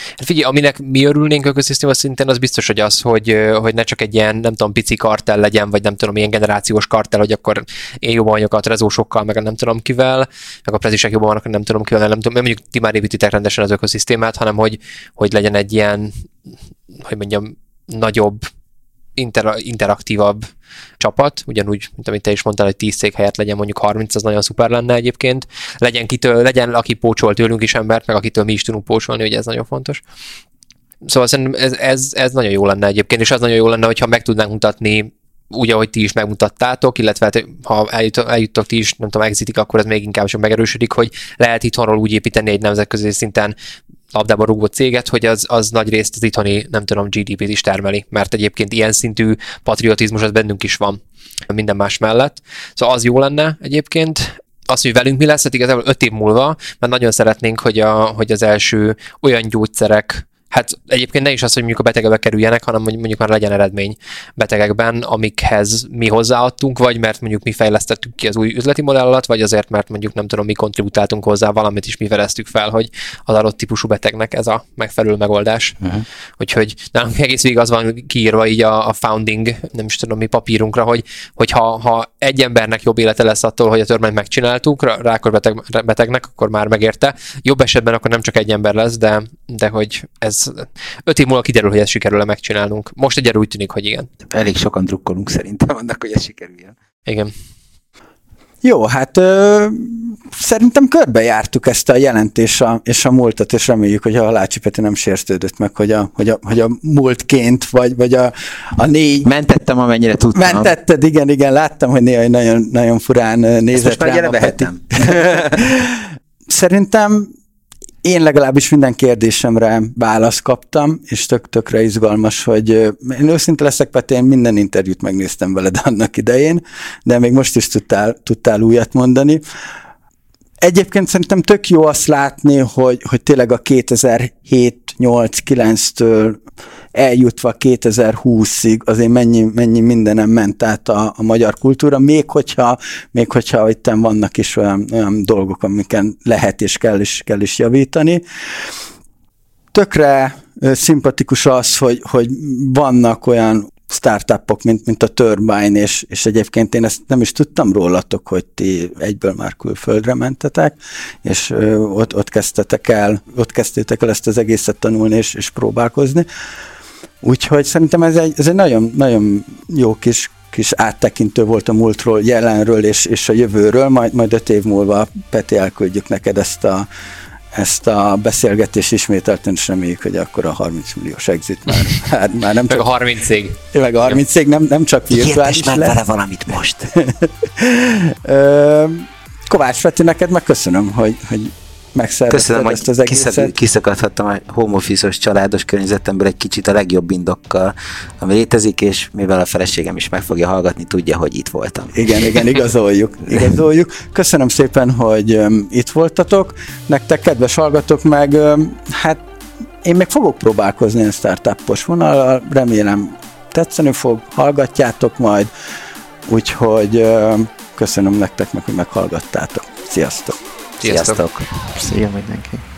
Hát figyelj, aminek mi örülnénk ökoszisztéma szinten, az biztos, hogy az, hogy, hogy ne csak egy ilyen, nem tudom, pici kartell legyen, vagy nem tudom, ilyen generációs kartell, hogy akkor én jobban vagyok a trezósokkal, meg nem tudom kivel, meg a prezisek jobban vannak, nem tudom kivel, nem tudom, nem mondjuk ti már építitek rendesen az ökoszisztémát, hanem hogy, hogy legyen egy ilyen, hogy mondjam, nagyobb, Inter- interaktívabb csapat, ugyanúgy, mint amit te is mondtál, hogy tíz cég helyett legyen mondjuk harminc, az nagyon szuper lenne egyébként. Legyen, kitől, legyen aki pócsol tőlünk is embert, meg akitől mi is tudunk pócsolni, ugye ez nagyon fontos. Szóval szerintem ez, ez, ez nagyon jó lenne egyébként, és az nagyon jó lenne, hogyha meg tudnánk mutatni úgy, ahogy ti is megmutattátok, illetve hát, ha eljut, eljuttok ti is, nem tudom, exitik, akkor ez még inkább sem megerősödik, hogy lehet itthonról úgy építeni egy nemzetközi szinten labdába rúgó céget, hogy az, az nagy részt az itthoni, nem tudom, gé dé pét is termeli, mert egyébként ilyen szintű patriotizmus az bennünk is van minden más mellett. Szóval az jó lenne egyébként. Azt, hogy velünk mi lesz, hát igazából öt év múlva, mert nagyon szeretnénk, hogy, a, hogy az első olyan gyógyszerek, hát egyébként ne is az, hogy mondjuk a betegekbe kerüljenek, hanem mondjuk már legyen eredmény betegekben, amikhez mi hozzáadtunk, vagy mert mondjuk mi fejlesztettük ki az új üzleti modellat, vagy azért, mert mondjuk nem tudom, mi kontributáltunk hozzá, valamit is mi fejlesztük fel, hogy az adott típusú betegnek ez a megfelelő megoldás. Uh-huh. Úgyhogy nálunk egész végig az van kiírva így a, a founding, nem is tudom mi papírunkra, hogy, hogy ha, ha egy embernek jobb élete lesz attól, hogy a törvényt megcsináltuk, rákos beteg, betegnek, akkor már megérte. Jobb esetben akkor nem csak egy ember lesz, de, de hogy ez öt év múlva kiderül, hogy ezt sikerül-e megcsinálnunk. Most egyelőre úgy tűnik, hogy igen. Elég sokan drukkolunk szerintem annak, hogy ez sikerüljön. Igen. Jó, hát ö, szerintem körbejártuk ezt a jelentést a, és a múltat, és reméljük, hogy a Halácsy Péter nem sértődött meg, hogy a, hogy a, hogy a múltként, vagy, vagy a, a négy... Mentettem, amennyire tudtam. Mentetted, igen, igen, láttam, hogy néha nagyon, nagyon furán nézett rám a Peti. Szerintem én legalábbis minden kérdésemre választ kaptam, és tök-tökre izgalmas, hogy én őszinte leszek, Peti, én minden interjút megnéztem veled annak idején, de még most is tudtál, tudtál újat mondani. Egyébként szerintem tök jó azt látni, hogy, hogy tényleg a kétezer-hét, nyolc, kilenctől eljutva kétezer-húszig azért mennyi, mennyi mindenem ment át a, a magyar kultúra, még hogyha, még hogyha itt vannak is olyan, olyan dolgok, amiken lehet és kell is, kell is javítani. Tökre szimpatikus az, hogy, hogy vannak olyan startupok, mint, mint a Turbine, és, és egyébként én ezt nem is tudtam rólatok, hogy ti egyből már külföldre mentetek, és ott, ott kezdtetek el, ott kezdtétek el ezt az egészet tanulni és, és próbálkozni. Úgyhogy szerintem ez egy, ez egy nagyon, nagyon jó kis, kis áttekintő volt a múltról, jelenről és, és a jövőről, majd, majd öt év múlva, Peti, elküldjük neked ezt a ezt a beszélgetést ismételten, és reméljük, hogy akkor a harminc milliós exit már, már, már nem csak... Meg a harmincig. Meg a harmincig, nem, nem csak virtuális lett. Vele valamit most. Kovács Peti, neked megköszönöm, hogy, hogy megszervezted ezt az egészet. Köszönöm, kiszakadhattam a home office-os családos környezetemből egy kicsit a legjobb indokkal, ami létezik, és mivel a feleségem is meg fogja hallgatni, tudja, hogy itt voltam. Igen, igen, igazoljuk. igazoljuk. Köszönöm szépen, hogy um, itt voltatok. Nektek, kedves hallgatók, meg um, hát én még fogok próbálkozni a startupos vonallal, remélem tetszeni fog, hallgatjátok majd, úgyhogy um, köszönöm nektek meg, hogy meghallgattátok. Sziasztok! Sziasztok! Sziasztok. Szia mindenki!